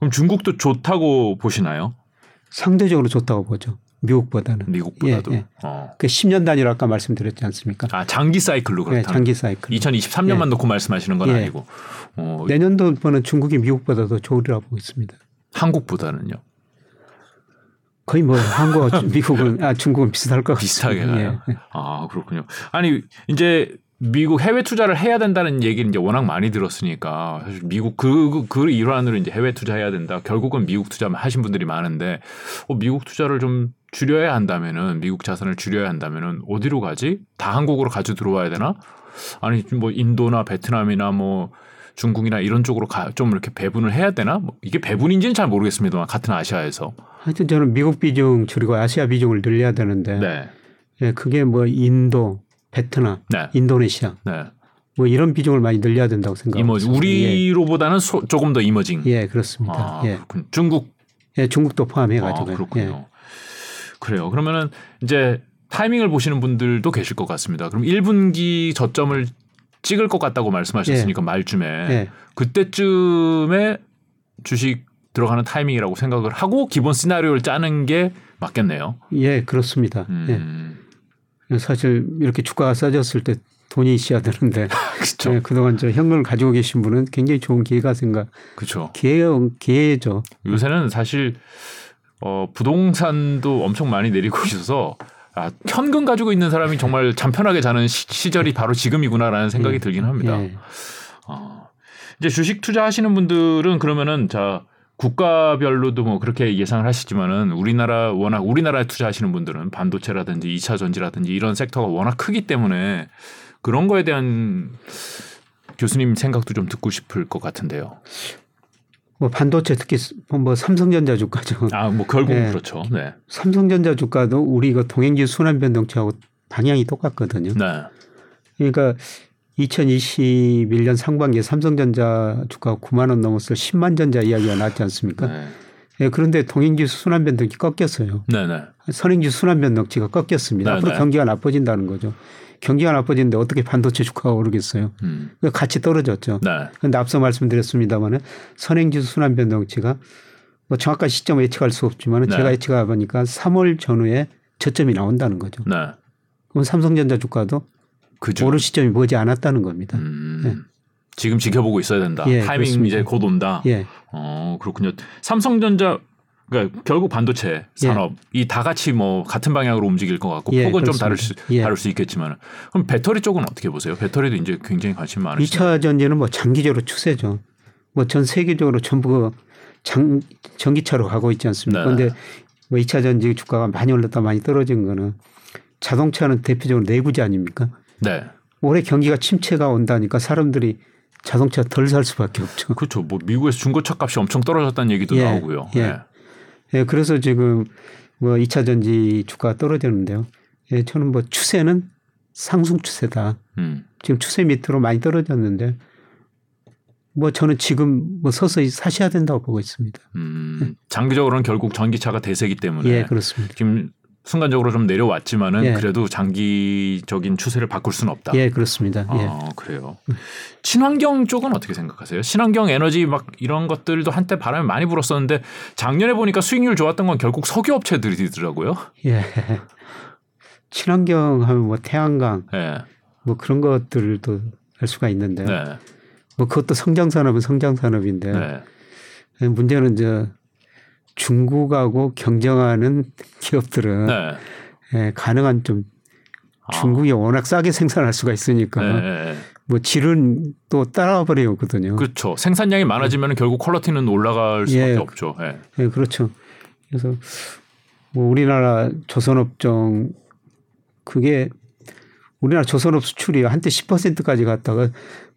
그럼 중국도 좋다고 보시나요? 상대적으로 좋다고 보죠. 미국보다는. 미국보다도. 예, 예. 어. 그 십 년 단위로 아까 말씀드렸지 않습니까? 아, 장기 사이클로 그렇다. 예, 장기 사이클. 이천이십삼 년만 예. 놓고 말씀하시는 건 예. 아니고. 어. 내년도 보면 중국이 미국보다 더 좋으리라고 보고 있습니다. 한국보다는요? 거의 뭐 한국과 미국은 아, 중국은 비슷할 것 같습니다. 비슷하게. 예. 아, 그렇군요. 아니, 이제 미국 해외 투자를 해야 된다는 얘기를 이제 워낙 많이 들었으니까 사실 미국 그, 그 일환으로 이제 해외 투자해야 된다. 결국은 미국 투자 하신 분들이 많은데 어, 미국 투자를 좀 줄여야 한다면은 미국 자산을 줄여야 한다면은 어디로 가지? 다 한국으로 가져 들어와야 되나? 아니 뭐 인도나 베트남이나 뭐 중국이나 이런 쪽으로 가, 좀 이렇게 배분을 해야 되나? 뭐 이게 배분인지는 잘 모르겠습니다만 같은 아시아에서 하여튼 저는 미국 비중 줄이고 아시아 비중을 늘려야 되는데 네. 네, 그게 뭐 인도 베트남, 네. 인도네시아, 네. 뭐 이런 비중을 많이 늘려야 된다고 생각합니다. 우리로보다는 소, 조금 더 이머징. 예, 그렇습니다. 아, 예. 중국, 예, 중국도 포함해가지고. 아, 그렇군요. 예. 그래요. 그러면은 이제 타이밍을 보시는 분들도 계실 것 같습니다. 그럼 일 분기 저점을 찍을 것 같다고 말씀하셨으니까 예. 말쯤에 예. 그때쯤에 주식 들어가는 타이밍이라고 생각을 하고 기본 시나리오를 짜는 게 맞겠네요. 예, 그렇습니다. 음. 예. 사실 이렇게 주가가 싸졌을 때 돈이 있어야 되는데 네, 그동안 저 현금을 가지고 계신 분은 굉장히 좋은 기회가 생각. 그렇죠. 기회, 기회죠. 요새는 사실 어, 부동산도 엄청 많이 내리고 있어서 아, 현금 가지고 있는 사람이 정말 잠 편하게 자는 시, 시절이 바로 지금이구나라는 생각이 네. 들긴 합니다. 네. 어, 이제 주식 투자하시는 분들은 그러면은 자 국가별로도 뭐 그렇게 예상을 하시지만은 우리나라 워낙 우리나라에 투자하시는 분들은 반도체라든지 이 차 전지라든지 이런 섹터가 워낙 크기 때문에 그런 거에 대한 교수님 생각도 좀 듣고 싶을 것 같은데요. 뭐 반도체 특히 뭐 삼성전자 주가죠. 아, 뭐 결국 네. 그렇죠. 네. 삼성전자 주가도 우리 이거 동행지 순환 변동치하고 방향이 똑같거든요. 네. 그러니까 이천이십일 년 상반기에 삼성전자 주가가 구만 원 넘었을 십만 전자 이야기가 나왔지 않습니까? 네. 네, 그런데 동행지수 순환변동치 꺾였어요. 네, 네. 선행지수 순환변동치가 꺾였습니다. 네, 앞으로 네. 경기가 나빠진다는 거죠. 경기가 나빠지는데 어떻게 반도체 주가가 오르겠어요? 음. 같이 떨어졌죠. 네. 그런데 앞서 말씀드렸습니다만 선행지수 순환변동치가 뭐 정확한 시점을 예측할 수 없지만 네. 제가 예측해보니까 삼월 전후에 저점이 나온다는 거죠. 네. 그럼 삼성전자 주가도 그죠. 오를 시점이 머지 않았다는 겁니다. 음, 네. 지금 지켜보고 있어야 된다. 예, 타이밍 그렇습니다. 이제 곧 온다. 예. 어, 그렇군요. 삼성전자 그러니까 결국 반도체 산업 예. 이 다 같이 뭐 같은 방향으로 움직일 것 같고 예, 폭은 그렇습니다. 좀 다를 수, 예. 다를 수 있겠지만 그럼 배터리 쪽은 어떻게 보세요? 배터리도 이제 굉장히 관심 많으시죠. 이 차 전지는 뭐 장기적으로 추세죠. 뭐 전 세계적으로 전부 장, 전기차로 가고 있지 않습니까? 네. 그런데 뭐 이 차 전지 주가가 많이 올랐다 많이 떨어진 거는 자동차는 대표적으로 내구재 아닙니까? 네. 올해 경기가 침체가 온다니까 사람들이 자동차 덜 살 수밖에 없죠. 그렇죠. 뭐 미국에서 중고차 값이 엄청 떨어졌다는 얘기도 예, 나오고요. 예. 예. 예. 그래서 지금 뭐 이 차 전지 주가가 떨어지는데요. 예, 저는 뭐 추세는 상승 추세다. 음. 지금 추세 밑으로 많이 떨어졌는데 뭐 저는 지금 뭐 서서히 사셔야 된다고 보고 있습니다. 음, 예. 장기적으로는 결국 전기차가 대세이기 때문에. 예, 그렇습니다. 지금 순간적으로 좀 내려왔지만은 예. 그래도 장기적인 추세를 바꿀 수는 없다. 예, 그렇습니다. 아, 예. 그래요. 친환경 쪽은 어떻게 생각하세요? 친환경 에너지 막 이런 것들도 한때 바람이 많이 불었었는데 작년에 보니까 수익률 좋았던 건 결국 석유 업체들이더라고요. 예. 친환경 하면 뭐 태양광, 예. 뭐 그런 것들도 알 수가 있는데, 네. 뭐 그것도 성장 산업은 성장 산업인데 네. 문제는 이제. 중국하고 경쟁하는 기업들은 네. 예, 가능한 좀 중국이 아. 워낙 싸게 생산할 수가 있으니까 네. 뭐 질은 또 따라와 버리거든요. 그렇죠. 생산량이 많아지면 네. 결국 퀄리티는 올라갈 수밖에 예. 없죠. 예. 예, 그렇죠. 그래서 뭐 우리나라 조선업종 그게 우리나라 조선업 수출이 한때 십 퍼센트까지 갔다가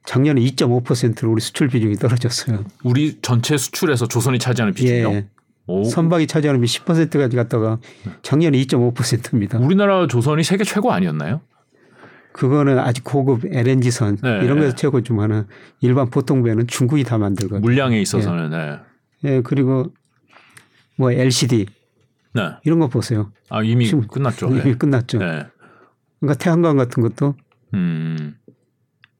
작년에 이 점 오 퍼센트로 우리 수출 비중이 떨어졌어요. 우리 전체 수출에서 조선이 차지하는 비중이요? 예. 오. 선박이 차지하는 비 십 퍼센트까지 갔다가 작년에 이 점 오 퍼센트입니다. 우리나라 조선이 세계 최고 아니었나요? 그거는 아직 고급 엘엔지선 네, 이런 데서 네. 최고지만은 일반 보통 배는 중국이 다 만들거든요. 물량에 있어서는. 네. 네. 네 그리고 뭐 엘씨디 네. 이런 거 보세요. 아 이미 끝났죠. 이미 네. 끝났죠. 네. 그러니까 태양광 같은 것도 음.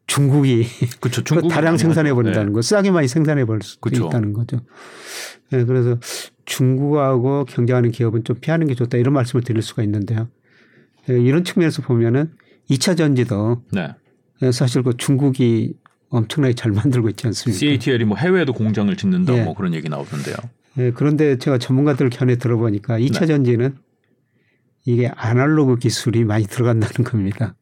중국이 그쵸, 중국 다량 생산해 버린다는 네. 거, 싸게 많이 생산해 버릴 수 그쵸. 있다는 거죠. 네, 그래서 중국하고 경쟁하는 기업은 좀 피하는 게 좋다 이런 말씀을 드릴 수가 있는데요. 네, 이런 측면에서 보면은 이 차 전지도 네. 사실 그 중국이 엄청나게 잘 만들고 있지 않습니까? 씨에이티엘이 뭐 해외에도 공장을 짓는다 네. 뭐 그런 얘기 나오던데요. 네, 그런데 제가 전문가들 견해 들어보니까 이 차 네. 전지는 이게 아날로그 기술이 많이 들어간다는 겁니다.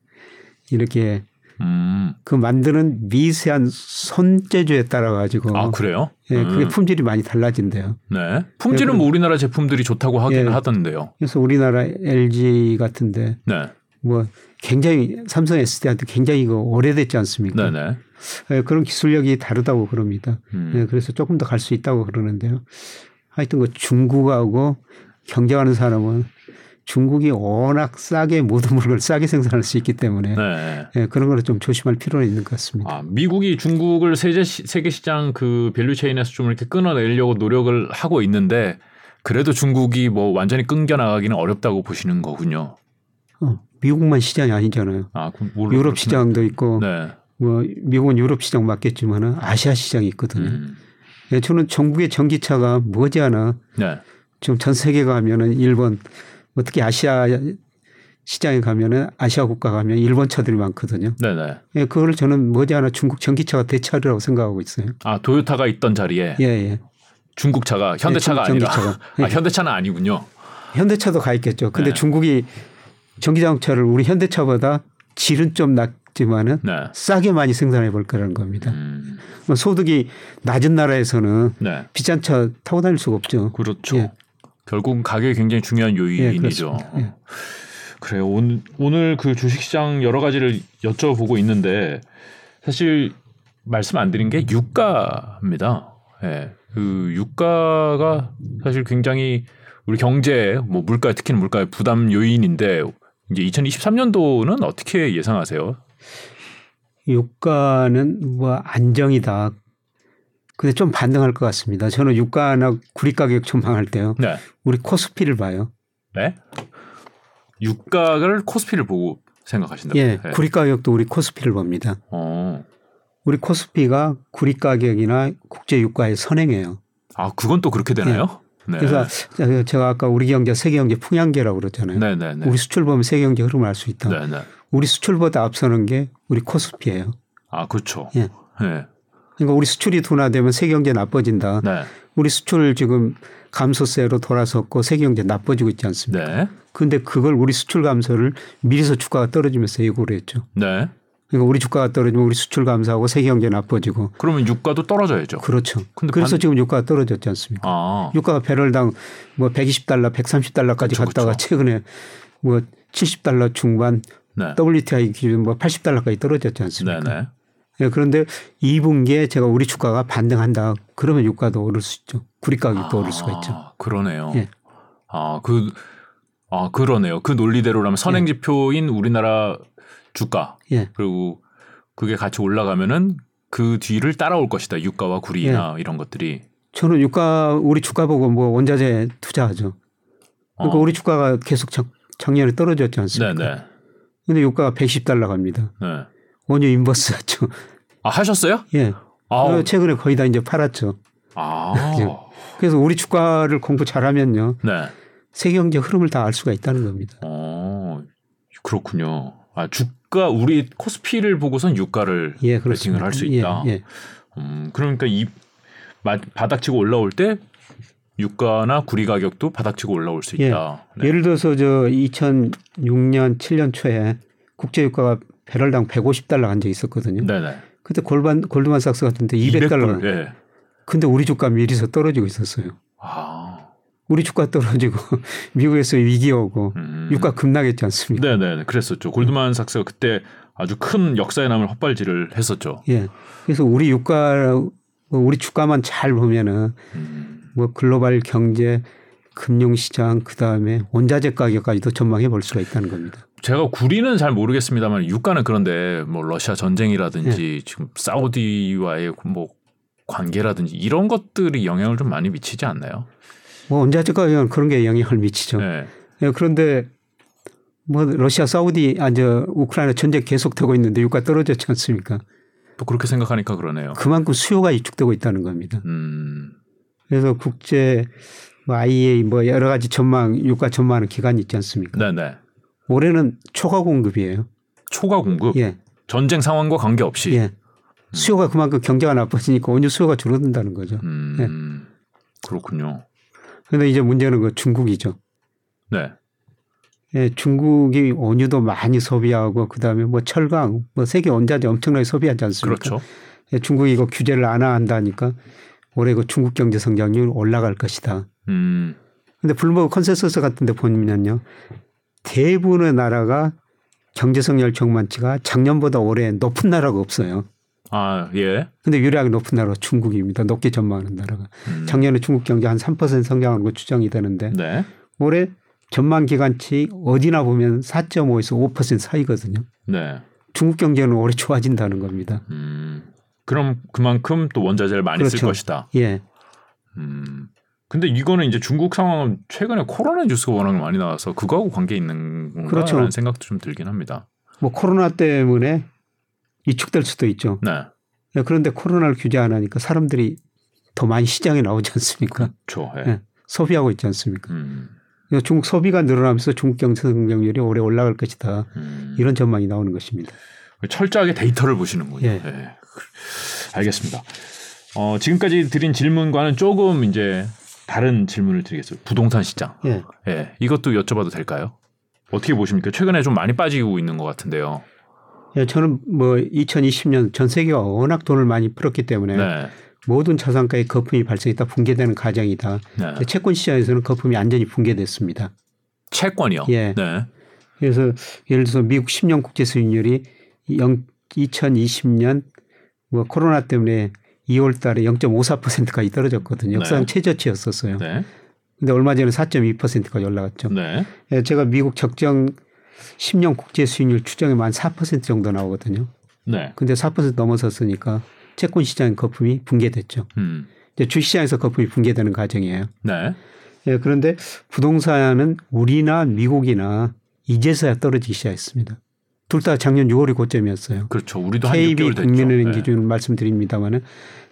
이렇게. 음. 그 만드는 미세한 손재주에 따라 가지고 아 그래요? 예, 음. 그게 품질이 많이 달라진대요. 네, 품질은 네, 뭐 우리나라 제품들이 좋다고 하기는 예, 하던데요. 그래서 우리나라 엘지 같은데, 네, 뭐 굉장히 삼성 에스디한테 굉장히 이거 오래됐지 않습니까? 네네. 예, 그런 기술력이 다르다고 그럽니다. 음. 예, 그래서 조금 더 갈 수 있다고 그러는데요. 하여튼 그 중국하고 경쟁하는 사람은. 중국이 워낙 싸게 모든 물건을 싸게 생산할 수 있기 때문에 네. 예, 그런 걸 좀 조심할 필요는 있는 것 같습니다. 아, 미국이 중국을 세제, 세계 시장 그 밸류 체인에서 좀 이렇게 끊어내려고 노력을 하고 있는데 그래도 중국이 뭐 완전히 끊겨 나가기는 어렵다고 보시는 거군요. 어, 미국만 시장이 아니잖아요. 아, 유럽 그렇구나. 시장도 있고 네. 뭐 미국은 유럽 시장 맞겠지만은 아시아 시장이 있거든요. 음. 예, 저는 중국의 전기차가 머지않아 네. 지금 전 세계 가면은 일본 어떻게 아시아 시장에 가면은 아시아 국가 가면 일본 차들이 많거든요. 네네. 예, 그걸 저는 머지않아 중국 전기차가 대차리라고 생각하고 있어요. 아 도요타가 있던 자리에. 예예. 중국 차가 현대차가 예, 아니라. 전기차가. 아, 현대차는 아니군요. 현대차도 가 있겠죠. 근데 예. 중국이 전기자동차를 우리 현대차보다 질은 좀 낮, 낮지만은 네. 싸게 많이 생산해 볼 거라는 겁니다. 음. 소득이 낮은 나라에서는 네. 비싼 차 타고 다닐 수가 없죠. 그렇죠. 예. 결국은 가격이 굉장히 중요한 요인이죠. 예, 예. 그래요. 오늘, 오늘 그 주식시장 여러 가지를 여쭤보고 있는데 사실 말씀 안 드린 게 유가입니다. 예. 그 유가가 사실 굉장히 우리 경제, 뭐 물가, 특히나 물가의 부담 요인인데 이제 이천이십삼 년도는 어떻게 예상하세요? 유가는 뭐 안정이다. 근데 좀 반등할 것 같습니다. 저는 유가나 구리 가격 전망할 때요. 네. 우리 코스피를 봐요. 네. 유가를 코스피를 보고 생각하신다고요? 예. 네. 구리 가격도 우리 코스피를 봅니다. 어. 우리 코스피가 구리 가격이나 국제 유가에 선행해요. 아, 그건 또 그렇게 되나요? 예. 네. 그래서 제가 아까 우리 경제 세계 경제 풍향계라고 그랬잖아요. 네, 네, 네. 우리 수출 보면 세계 경제 흐름을 알 수 있다. 네, 네. 우리 수출보다 앞서는 게 우리 코스피예요. 아, 그렇죠. 예. 네. 그러니까 우리 수출이 둔화되면 세계 경제 나빠진다. 네. 우리 수출 지금 감소세로 돌아섰고 세계 경제 나빠지고 있지 않습니까? 네. 그런데 그걸 우리 수출 감소를 미리서 주가가 떨어지면서 예고를 했죠. 네. 그러니까 우리 주가가 떨어지면 우리 수출 감소하고 세계 경제 나빠지고. 그러면 유가도 떨어져야죠. 그렇죠. 근데 그래서 반... 지금 유가가 떨어졌지 않습니까? 아. 유가가 배럴당 뭐 백이십 달러, 백삼십 달러까지 그쵸, 갔다가 그쵸. 최근에 뭐 칠십 달러 중반, 네. 더블유티아이 기준 뭐 팔십 달러까지 떨어졌지 않습니까? 네네. 네, 그런데 이 분기에 제가 우리 주가가 반등한다. 그러면 유가도 오를 수 있죠. 구리 가격도 아, 오를 수가 있죠. 그러네요. 예. 아, 그, 아, 그러네요. 그 논리대로라면 선행지표인 예. 우리나라 주가 예. 그리고 그게 같이 올라가면은 그 뒤를 따라올 것이다. 유가와 구리나 예. 이런 것들이. 저는 유가 우리 주가 보고 뭐 원자재 투자하죠. 그러니까 어. 우리 주가가 계속 작, 작년에 떨어졌지 않습니까? 네네. 근데 유가가 백십 달러 갑니다. 네. 원유 인버스 하죠. 아 하셨어요? 예. 아 최근에 거의 다 이제 팔았죠. 아. 그래서 우리 주가를 공부 잘하면요. 네. 세계 경제 흐름을 다 알 수가 있다는 겁니다. 어 그렇군요. 아 주가 우리 코스피를 보고선 유가를 예, 매칭을 할 수 있다. 예, 예. 음, 그러니까 이 바닥치고 올라올 때 유가나 구리 가격도 바닥치고 올라올 수 있다. 예. 네. 예를 들어서 저 이천육 년 칠 년 초에 국제 유가가 배럴당 백오십 달러 간 적이 있었거든요. 네네. 그때 골반, 골드만삭스 같은 데 이백 달러. 네. 근데 우리 주가 미리서 떨어지고 있었어요. 아. 우리 주가 떨어지고 미국에서 위기 오고 음. 유가 급락했지 않습니까? 네네. 그랬었죠. 골드만삭스가 그때 아주 큰 역사에 남을 헛발질을 했었죠. 예. 그래서 우리 유가, 우리 주가만 잘 보면은 음. 뭐 글로벌 경제, 금융시장, 그 다음에 원자재 가격까지도 전망해 볼 수가 있다는 겁니다. 제가 구리는 잘 모르겠습니다만 유가는 그런데 뭐 러시아 전쟁이라든지 예. 지금 사우디와의 뭐 관계라든지 이런 것들이 영향을 좀 많이 미치지 않나요? 뭐 원자재 가격은 그런 게 영향을 미치죠. 예. 예, 그런데 뭐 러시아 사우디 아 저 우크라이나 전쟁 계속되고 있는데 유가 떨어졌지 않습니까? 또 그렇게 생각하니까 그러네요. 그만큼 수요가 이축되고 있다는 겁니다. 음. 그래서 국제 뭐 아이이에이 뭐 여러 가지 전망 유가 전망하는 기관이 있지 않습니까? 네네. 올해는 초과 공급이에요. 초과 공급? 예. 전쟁 상황과 관계없이? 예. 수요가 그만큼 경제가 나빠지니까 원유 수요가 줄어든다는 거죠. 음, 예. 그렇군요. 그런데 이제 문제는 그 중국이죠. 네. 예, 중국이 원유도 많이 소비하고 그다음에 뭐 철강, 뭐 세계 원자재 엄청나게 소비하지 않습니까? 그렇죠. 예, 중국이 이거 규제를 안 한다니까 올해 그 중국 경제 성장률 올라갈 것이다. 음. 그런데 블룸버그 컨센서스 같은 데 보면요. 대부분의 나라가 경제성 열정만치가 작년보다 올해 높은 나라가 없어요. 아, 예. 근데 유일하게 높은 나라가 중국입니다. 높게 전망하는 나라가. 음. 작년에 중국 경제 한 삼 퍼센트 성장한 거 추정이 되는데 네. 올해 전망 기간치 어디나 보면 사 점 오에서 오 퍼센트 사이거든요. 네. 중국 경제는 올해 좋아진다는 겁니다. 음. 그럼 그만큼 또 원자재를 많이 그렇죠. 쓸 것이다. 예. 음. 근데 이거는 이제 중국 상황은 최근에 코로나 뉴스가 워낙 많이 나와서 그거하고 관계 있는 건가라는 그렇죠. 생각도 좀 들긴 합니다. 뭐 코로나 때문에 위축될 수도 있죠. 네. 그런데 코로나를 규제 안 하니까 사람들이 더 많이 시장에 나오지 않습니까? 그렇죠. 네. 네. 소비하고 있지 않습니까? 음. 중국 소비가 늘어나면서 중국 경제 성장률이 올해 올라갈 것이다. 음. 이런 전망이 나오는 것입니다. 철저하게 데이터를 보시는군요. 네. 네. 알겠습니다. 어, 지금까지 드린 질문과는 조금 이제 다른 질문을 드리겠습니다. 부동산 시장. 예. 예. 이것도 여쭤봐도 될까요? 어떻게 보십니까? 최근에 좀 많이 빠지고 있는 것 같은데요. 예, 저는 뭐 이천이십 년 전 세계가 워낙 돈을 많이 풀었기 때문에 네. 모든 자산가의 거품이 발생했다 붕괴되는 가정이다. 네. 채권 시장에서는 거품이 완전히 붕괴됐습니다. 채권이요? 예. 네. 그래서 예를 들어서 미국 십 년 국채 수익률이 이천이십 년 뭐 코로나 때문에 이월 달에 영 점 오사 퍼센트까지 떨어졌거든요. 역사상 네. 최저치였었어요. 네. 근데 얼마 전에 사 점 이 퍼센트까지 올라갔죠. 네. 제가 미국 적정 십 년 국제 수익률 추정에만 사 퍼센트 정도 나오거든요. 네. 근데 사 퍼센트 넘어섰으니까 채권 시장 거품이 붕괴됐죠. 음. 이제 주시장에서 거품이 붕괴되는 과정이에요. 네. 예, 그런데 부동산은 우리나 미국이나 이제서야 떨어지기 시작했습니다. 둘 다 작년 유월이 고점이었어요. 그렇죠. 우리도 한 케이비 육 개월 됐죠. 국민은행 네. 기준 말씀드립니다만은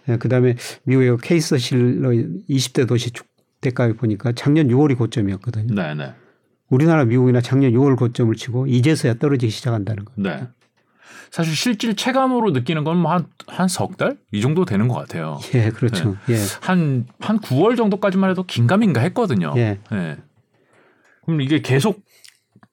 예, 그다음에 미국의 케이서실러 이십 대 도시 주택가격 보니까 작년 유월이 고점이었거든요. 네, 네. 우리나라 미국이나 작년 유월 고점을 치고 이제서야 떨어지기 시작한다는 거예요. 네. 사실 실질 체감으로 느끼는 건 한 한 석 달 이 정도 되는 것 같아요. 예, 그렇죠. 네. 예. 한 한 구월 정도까지만 해도 긴가민가 했거든요. 예. 예. 그럼 이게 계속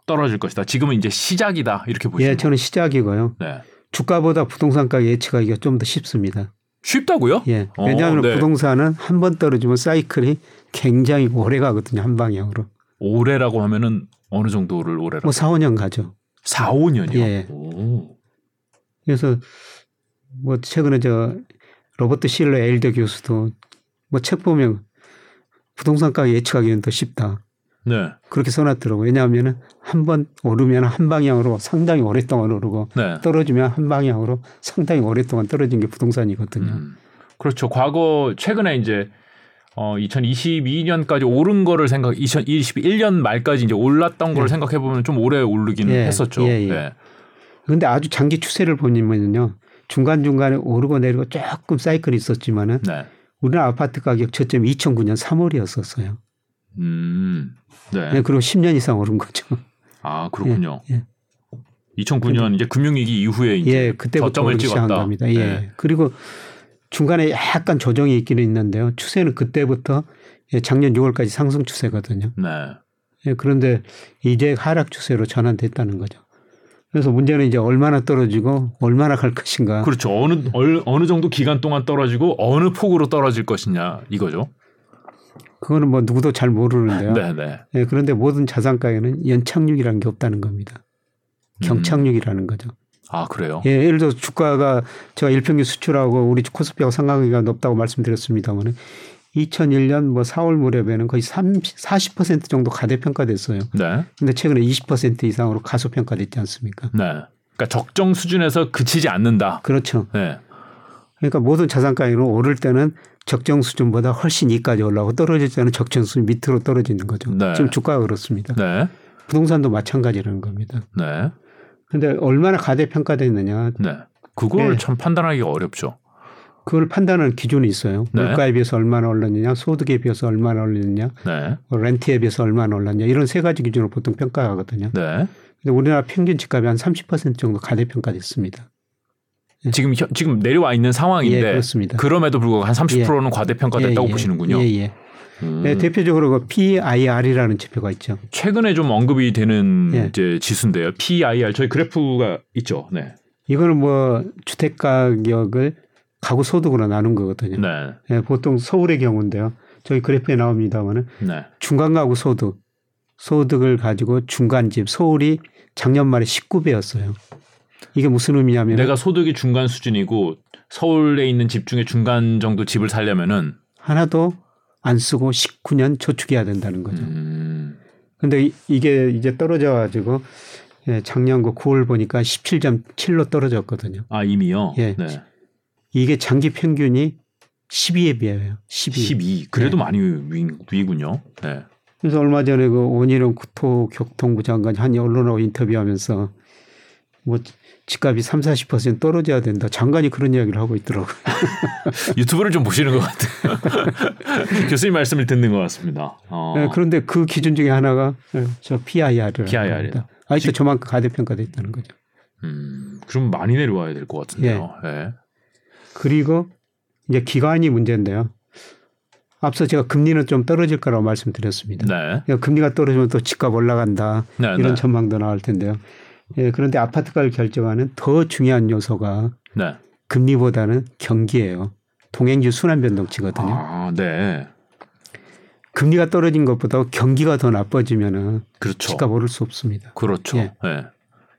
떨어질 것이다. 지금은 이제 시작이다 이렇게 보시죠. 예, 저는 시작이고요. 네. 주가보다 부동산 가격 예측하기가 좀 더 쉽습니다. 쉽다고요? 예. 왜냐하면 오, 네. 부동산은 한 번 떨어지면 사이클이 굉장히 오래 가거든요. 한 방향으로. 오래라고 하면은 어느 정도를 오래라고? 뭐 사, 오 년 가죠. 사, 오 년이요? 예. 오. 그래서 뭐 최근에 저 로버트 실러 엘더 교수도 뭐 책 보면 부동산 가격 예측하기는 더 쉽다. 네. 그렇게 써놨더라고요. 왜냐하면 한 번 오르면 한 방향으로 상당히 오랫동안 오르고 네. 떨어지면 한 방향으로 상당히 오랫동안 떨어진 게 부동산이거든요. 음. 그렇죠. 과거 최근에 이제 어, 이천이십이 년까지 오른 거를 생각, 이천이십일 년 말까지 이제 올랐던 걸 네. 생각해 보면 좀 오래 오르기는 예, 했었죠. 예, 예. 예. 그런데 아주 장기 추세를 보면요, 중간 중간에 오르고 내리고 조금 사이클이 있었지만은 네. 우리나라 아파트 가격 저점 이천구 년 삼월이었었어요. 음, 네. 네. 그리고 십 년 이상 오른 거죠. 아, 그렇군요. 예, 예. 이천구 년 이제 금융위기 이후에 이제 예, 그때부터 저점을 찍었다. 겁니다. 네. 예. 그리고 중간에 약간 조정이 있기는 있는데요. 추세는 그때부터 작년 유월까지 상승 추세거든요. 네. 그런데 이제 하락 추세로 전환됐다는 거죠. 그래서 문제는 이제 얼마나 떨어지고 얼마나 갈 것인가. 그렇죠. 어느 어느 정도 기간 동안 떨어지고 어느 폭으로 떨어질 것이냐 이거죠. 그거는 뭐 누구도 잘 모르는데요. 네네. 네, 그런데 모든 자산가에는 연착륙이라는 게 없다는 겁니다. 경착륙이라는 음. 거죠. 아, 그래요? 예, 예를 들어 주가가 제가 일평균 수출하고 우리 코스피하고 상관관계가 높다고 말씀드렸습니다만 이천일 년 뭐 사월 무렵에는 거의 삼십, 사십 퍼센트 정도 가대평가됐어요. 네. 근데 최근에 이십 퍼센트 이상으로 가소평가됐지 않습니까? 네. 그러니까 적정 수준에서 그치지 않는다. 그렇죠. 네. 그러니까 모든 자산가액은 오를 때는 적정 수준보다 훨씬 이까지 올라오고 떨어질 때는 적정 수준 밑으로 떨어지는 거죠. 네. 지금 주가가 그렇습니다. 네. 부동산도 마찬가지라는 겁니다. 네. 근데 얼마나 가대평가됐느냐. 네. 그걸 네. 참 판단하기가 어렵죠. 그걸 판단하는 기준이 있어요. 네. 물가에 비해서 얼마나 올랐느냐, 소득에 비해서 얼마나 올랐느냐, 네. 렌트에 비해서 얼마나 올랐냐 이런 세 가지 기준으로 보통 평가하거든요. 네. 근데 우리나라 평균 집값이 한 삼십 퍼센트 정도 가대평가됐습니다. 네. 지금 현, 지금 내려와 있는 상황인데 예, 그렇습니다. 그럼에도 불구하고 한 삼십 퍼센트는 예. 과대평가됐다고 예, 예. 보시는군요. 예, 예. 음. 네, 대표적으로 그 피 아이 알이라는 지표가 있죠. 최근에 좀 언급이 되는 네. 이제 지수인데요. 피 아이 알 저희 그래프가 있죠. 네. 이거는 뭐 주택 가격을 가구 소득으로 나눈 거거든요. 네. 네, 보통 서울의 경우인데요. 저희 그래프에 나옵니다만은 네. 중간 가구 소득 소득을 가지고 중간집 서울이 작년 말에 십구 배였어요. 이게 무슨 의미냐면 내가 소득이 중간 수준이고 서울에 있는 집 중에 중간 정도 집을 살려면은 하나도 안 쓰고 십구 년 저축해야 된다는 거죠. 그런데 음. 이게 이제 떨어져 가지고 작년 구월 보니까 십칠 점 칠로 떨어졌거든요. 아, 이미요? 예. 네. 이게 장기 평균이 십이에 비해요. 십이. 십이. 그래도 네. 많이 위군요. 네. 그래서 얼마 전에 그 원희룡 국토교통부 장관이 한 언론하고 인터뷰하면서 뭐 집값이 삼사십 퍼센트 떨어져야 된다. 장관이 그런 이야기를 하고 있더라고요. 유튜브를 좀 보시는 것 같아요. 교수님 말씀을 듣는 것 같습니다. 어. 네, 그런데 그 기준 중에 하나가 저 피 아이 알을 피 아이 알이다. 아직도 저만큼 가대평가돼 있다는 거죠. 음, 그럼 많이 내려와야 될 것 같은데요. 예. 네. 그리고 이제 기간이 문제인데요. 앞서 제가 금리는 좀 떨어질 거라고 말씀드렸습니다. 네. 그러니까 금리가 떨어지면 또 집값 올라간다. 네, 이런 네. 전망도 나올 텐데요. 예, 그런데 아파트가를 결정하는 더 중요한 요소가 네. 금리보다는 경기예요. 동행주 순환 변동치거든요. 아, 네. 금리가 떨어진 것보다 경기가 더 나빠지면은 그렇죠. 집값 오를 수 없습니다. 그렇죠. 예. 네.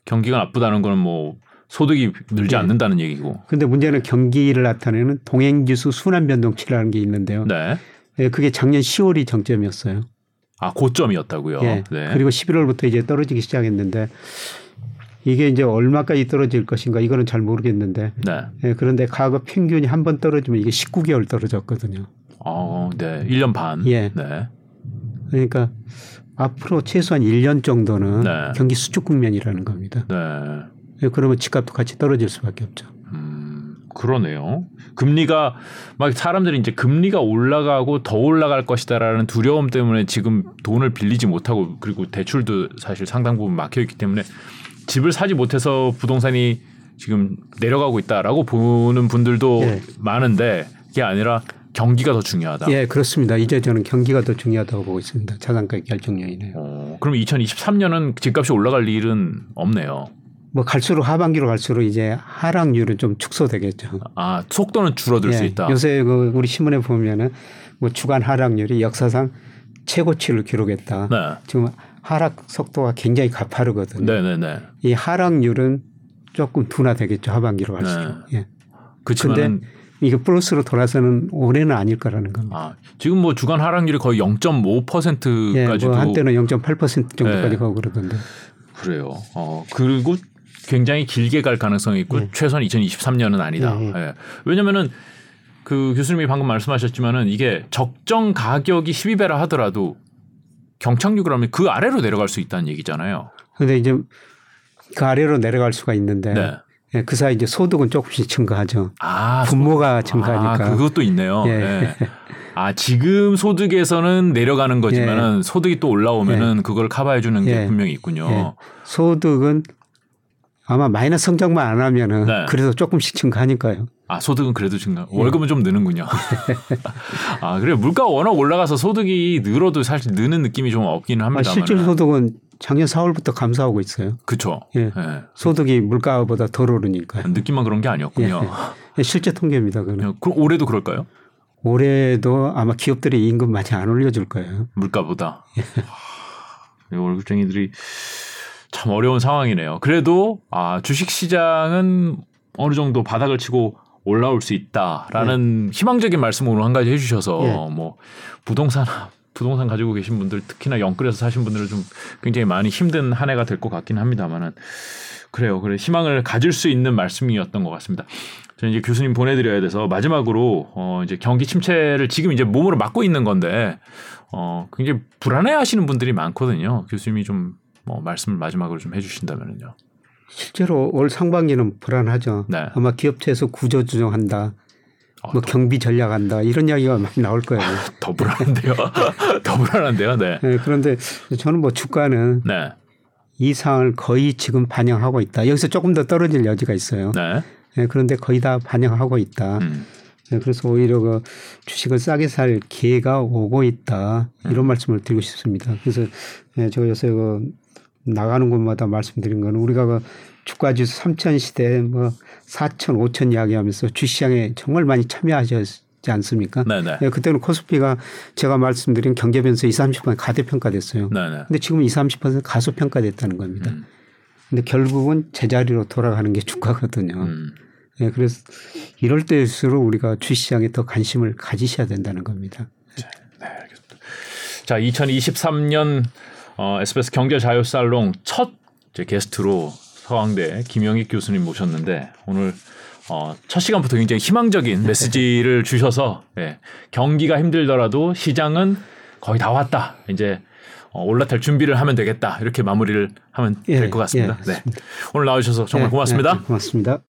경기가 나쁘다는 건 뭐 소득이 늘지 네. 않는다는 얘기고. 그런데 문제는 경기를 나타내는 동행지수 순환 변동치라는 게 있는데요. 네. 예, 그게 작년 시월이 정점이었어요. 아, 고점이었다고요. 예. 네. 그리고 십일월부터 이제 떨어지기 시작했는데 이게 이제 얼마까지 떨어질 것인가 이거는 잘 모르겠는데. 네. 예, 그런데 과거 평균이 한 번 떨어지면 이게 십구 개월 떨어졌거든요. 어, 네. 일 년 반. 예. 네. 그러니까 앞으로 최소한 일 년 정도는 네. 경기 수축 국면이라는 겁니다. 네. 예, 그러면 집값도 같이 떨어질 수밖에 없죠. 음, 그러네요. 금리가 막 사람들이 이제 금리가 올라가고 더 올라갈 것이다라는 두려움 때문에 지금 돈을 빌리지 못하고 그리고 대출도 사실 상당 부분 막혀 있기 때문에 집을 사지 못해서 부동산이 지금 내려가고 있다라고 보는 분들도 예. 많은데 그게 아니라 경기가 더 중요하다. 예, 그렇습니다. 이제 저는 경기가 더 중요하다고 보고 있습니다. 자산가의 결정 요인이네요. 어, 그럼 이천이십삼 년은 집값이 올라갈 일은 없네요. 뭐 갈수록 하반기로 갈수록 이제 하락률은 좀 축소되겠죠. 아, 속도는 줄어들 예, 수 있다. 요새 그 우리 신문에 보면은 뭐 주간 하락률이 역사상 최고치를 기록했다. 네. 지금 하락 속도가 굉장히 가파르거든요. 네네네. 이 하락률은 조금 둔화되겠죠. 하반기로 갈수록. 네. 예. 그런데 이게 플러스로 돌아서는 올해는 아닐 거라는 겁니다. 아, 지금 뭐 주간 하락률이 거의 영 점 오 퍼센트까지도 예, 뭐 한때는 영 점 팔 퍼센트 정도까지 예. 가고 그러던데. 그래요. 어, 그리고 굉장히 길게 갈 가능성이 있고 네. 최소한 이천이십삼 년은 아니다. 네. 네. 왜냐하면은 그 교수님이 방금 말씀하셨지만은 이게 적정 가격이 십이 배라 하더라도 경착륙 그러면 그 아래로 내려갈 수 있다는 얘기잖아요. 그런데 이제 그 아래로 내려갈 수가 있는데 네. 네. 그 사이 이제 소득은 조금씩 증가하죠. 아, 분모가 증가하니까. 아, 그것도 있네요. 네. 네. 아, 지금 소득에서는 내려가는 거지만은 네. 소득이 또 올라오면은 네. 그걸 커버해 주는 게 네. 분명히 있군요. 네. 소득은 아마 마이너스 성장만 안 하면은 네. 그래도 조금씩 증가하니까요. 아, 소득은 그래도 증가. 월급은 예. 좀 느는군요. 아, 그래 물가 워낙 올라가서 소득이 늘어도 사실 느는 느낌이 좀 없기는 합니다만. 아, 실질 소득은 작년 사월부터 감소하고 있어요. 그렇죠. 예. 예. 소득이 물가보다 덜 오르니까요. 느낌만 그런 게 아니었군요. 예. 실제 통계입니다. 그럼 올해도 그럴까요? 올해도 아마 기업들이 임금 많이 안 올려줄 거예요. 물가보다. 예. 월급쟁이들이. 참 어려운 상황이네요. 그래도 아, 주식시장은 어느 정도 바닥을 치고 올라올 수 있다라는 네. 희망적인 말씀으로 한 가지 해주셔서 네. 뭐 부동산 부동산 가지고 계신 분들 특히나 영끌에서 사신 분들은 좀 굉장히 많이 힘든 한 해가 될 것 같긴 합니다만은 그래요. 그래 희망을 가질 수 있는 말씀이었던 것 같습니다. 저는 이제 교수님 보내드려야 돼서 마지막으로 어, 이제 경기 침체를 지금 이제 몸으로 막고 있는 건데 어, 굉장히 불안해하시는 분들이 많거든요. 교수님이 좀 뭐 말씀을 마지막으로 좀 해주신다면요. 실제로 올 상반기는 불안하죠. 네. 아마 기업체에서 구조 조정한다, 어, 뭐 더... 경비 전략한다 이런 이야기가 많이 나올 거예요. 더 불안한데요. 더 불안한데요. 네. 네. 그런데 저는 뭐 주가는 네. 이 상황을 거의 지금 반영하고 있다. 여기서 조금 더 떨어질 여지가 있어요. 네. 네. 그런데 거의 다 반영하고 있다. 음. 네. 그래서 오히려 그 주식을 싸게 살 기회가 오고 있다. 이런 음. 말씀을 드리고 싶습니다. 그래서 네, 제가 요새 그 나가는 곳마다 말씀드린 건 우리가 그 주가지수 삼천 시대에 뭐 사천, 오천 이야기하면서 주시장에 정말 많이 참여하셨지 않습니까? 네네. 예, 그때는 코스피가 제가 말씀드린 경제 변수 이십, 삼십 퍼센트 가대평가됐어요. 그런데 지금 이십, 삼십 퍼센트 가소평가됐다는 겁니다. 그런데 음. 결국은 제자리로 돌아가는 게 주가거든요. 음. 예, 그래서 이럴 때일수록 우리가 주시장에 더 관심을 가지셔야 된다는 겁니다. 네, 알겠습니다. 자, 이천이십삼 년 어, 에스비에스 경제자유살롱 첫 제 게스트로 서강대 김영익 교수님 모셨는데 오늘 어, 첫 시간부터 굉장히 희망적인 메시지를 주셔서 예, 경기가 힘들더라도 시장은 거의 다 왔다. 이제 어, 올라탈 준비를 하면 되겠다. 이렇게 마무리를 하면 예, 될 것 같습니다. 예, 네. 오늘 나와주셔서 정말 예, 고맙습니다. 예, 고맙습니다.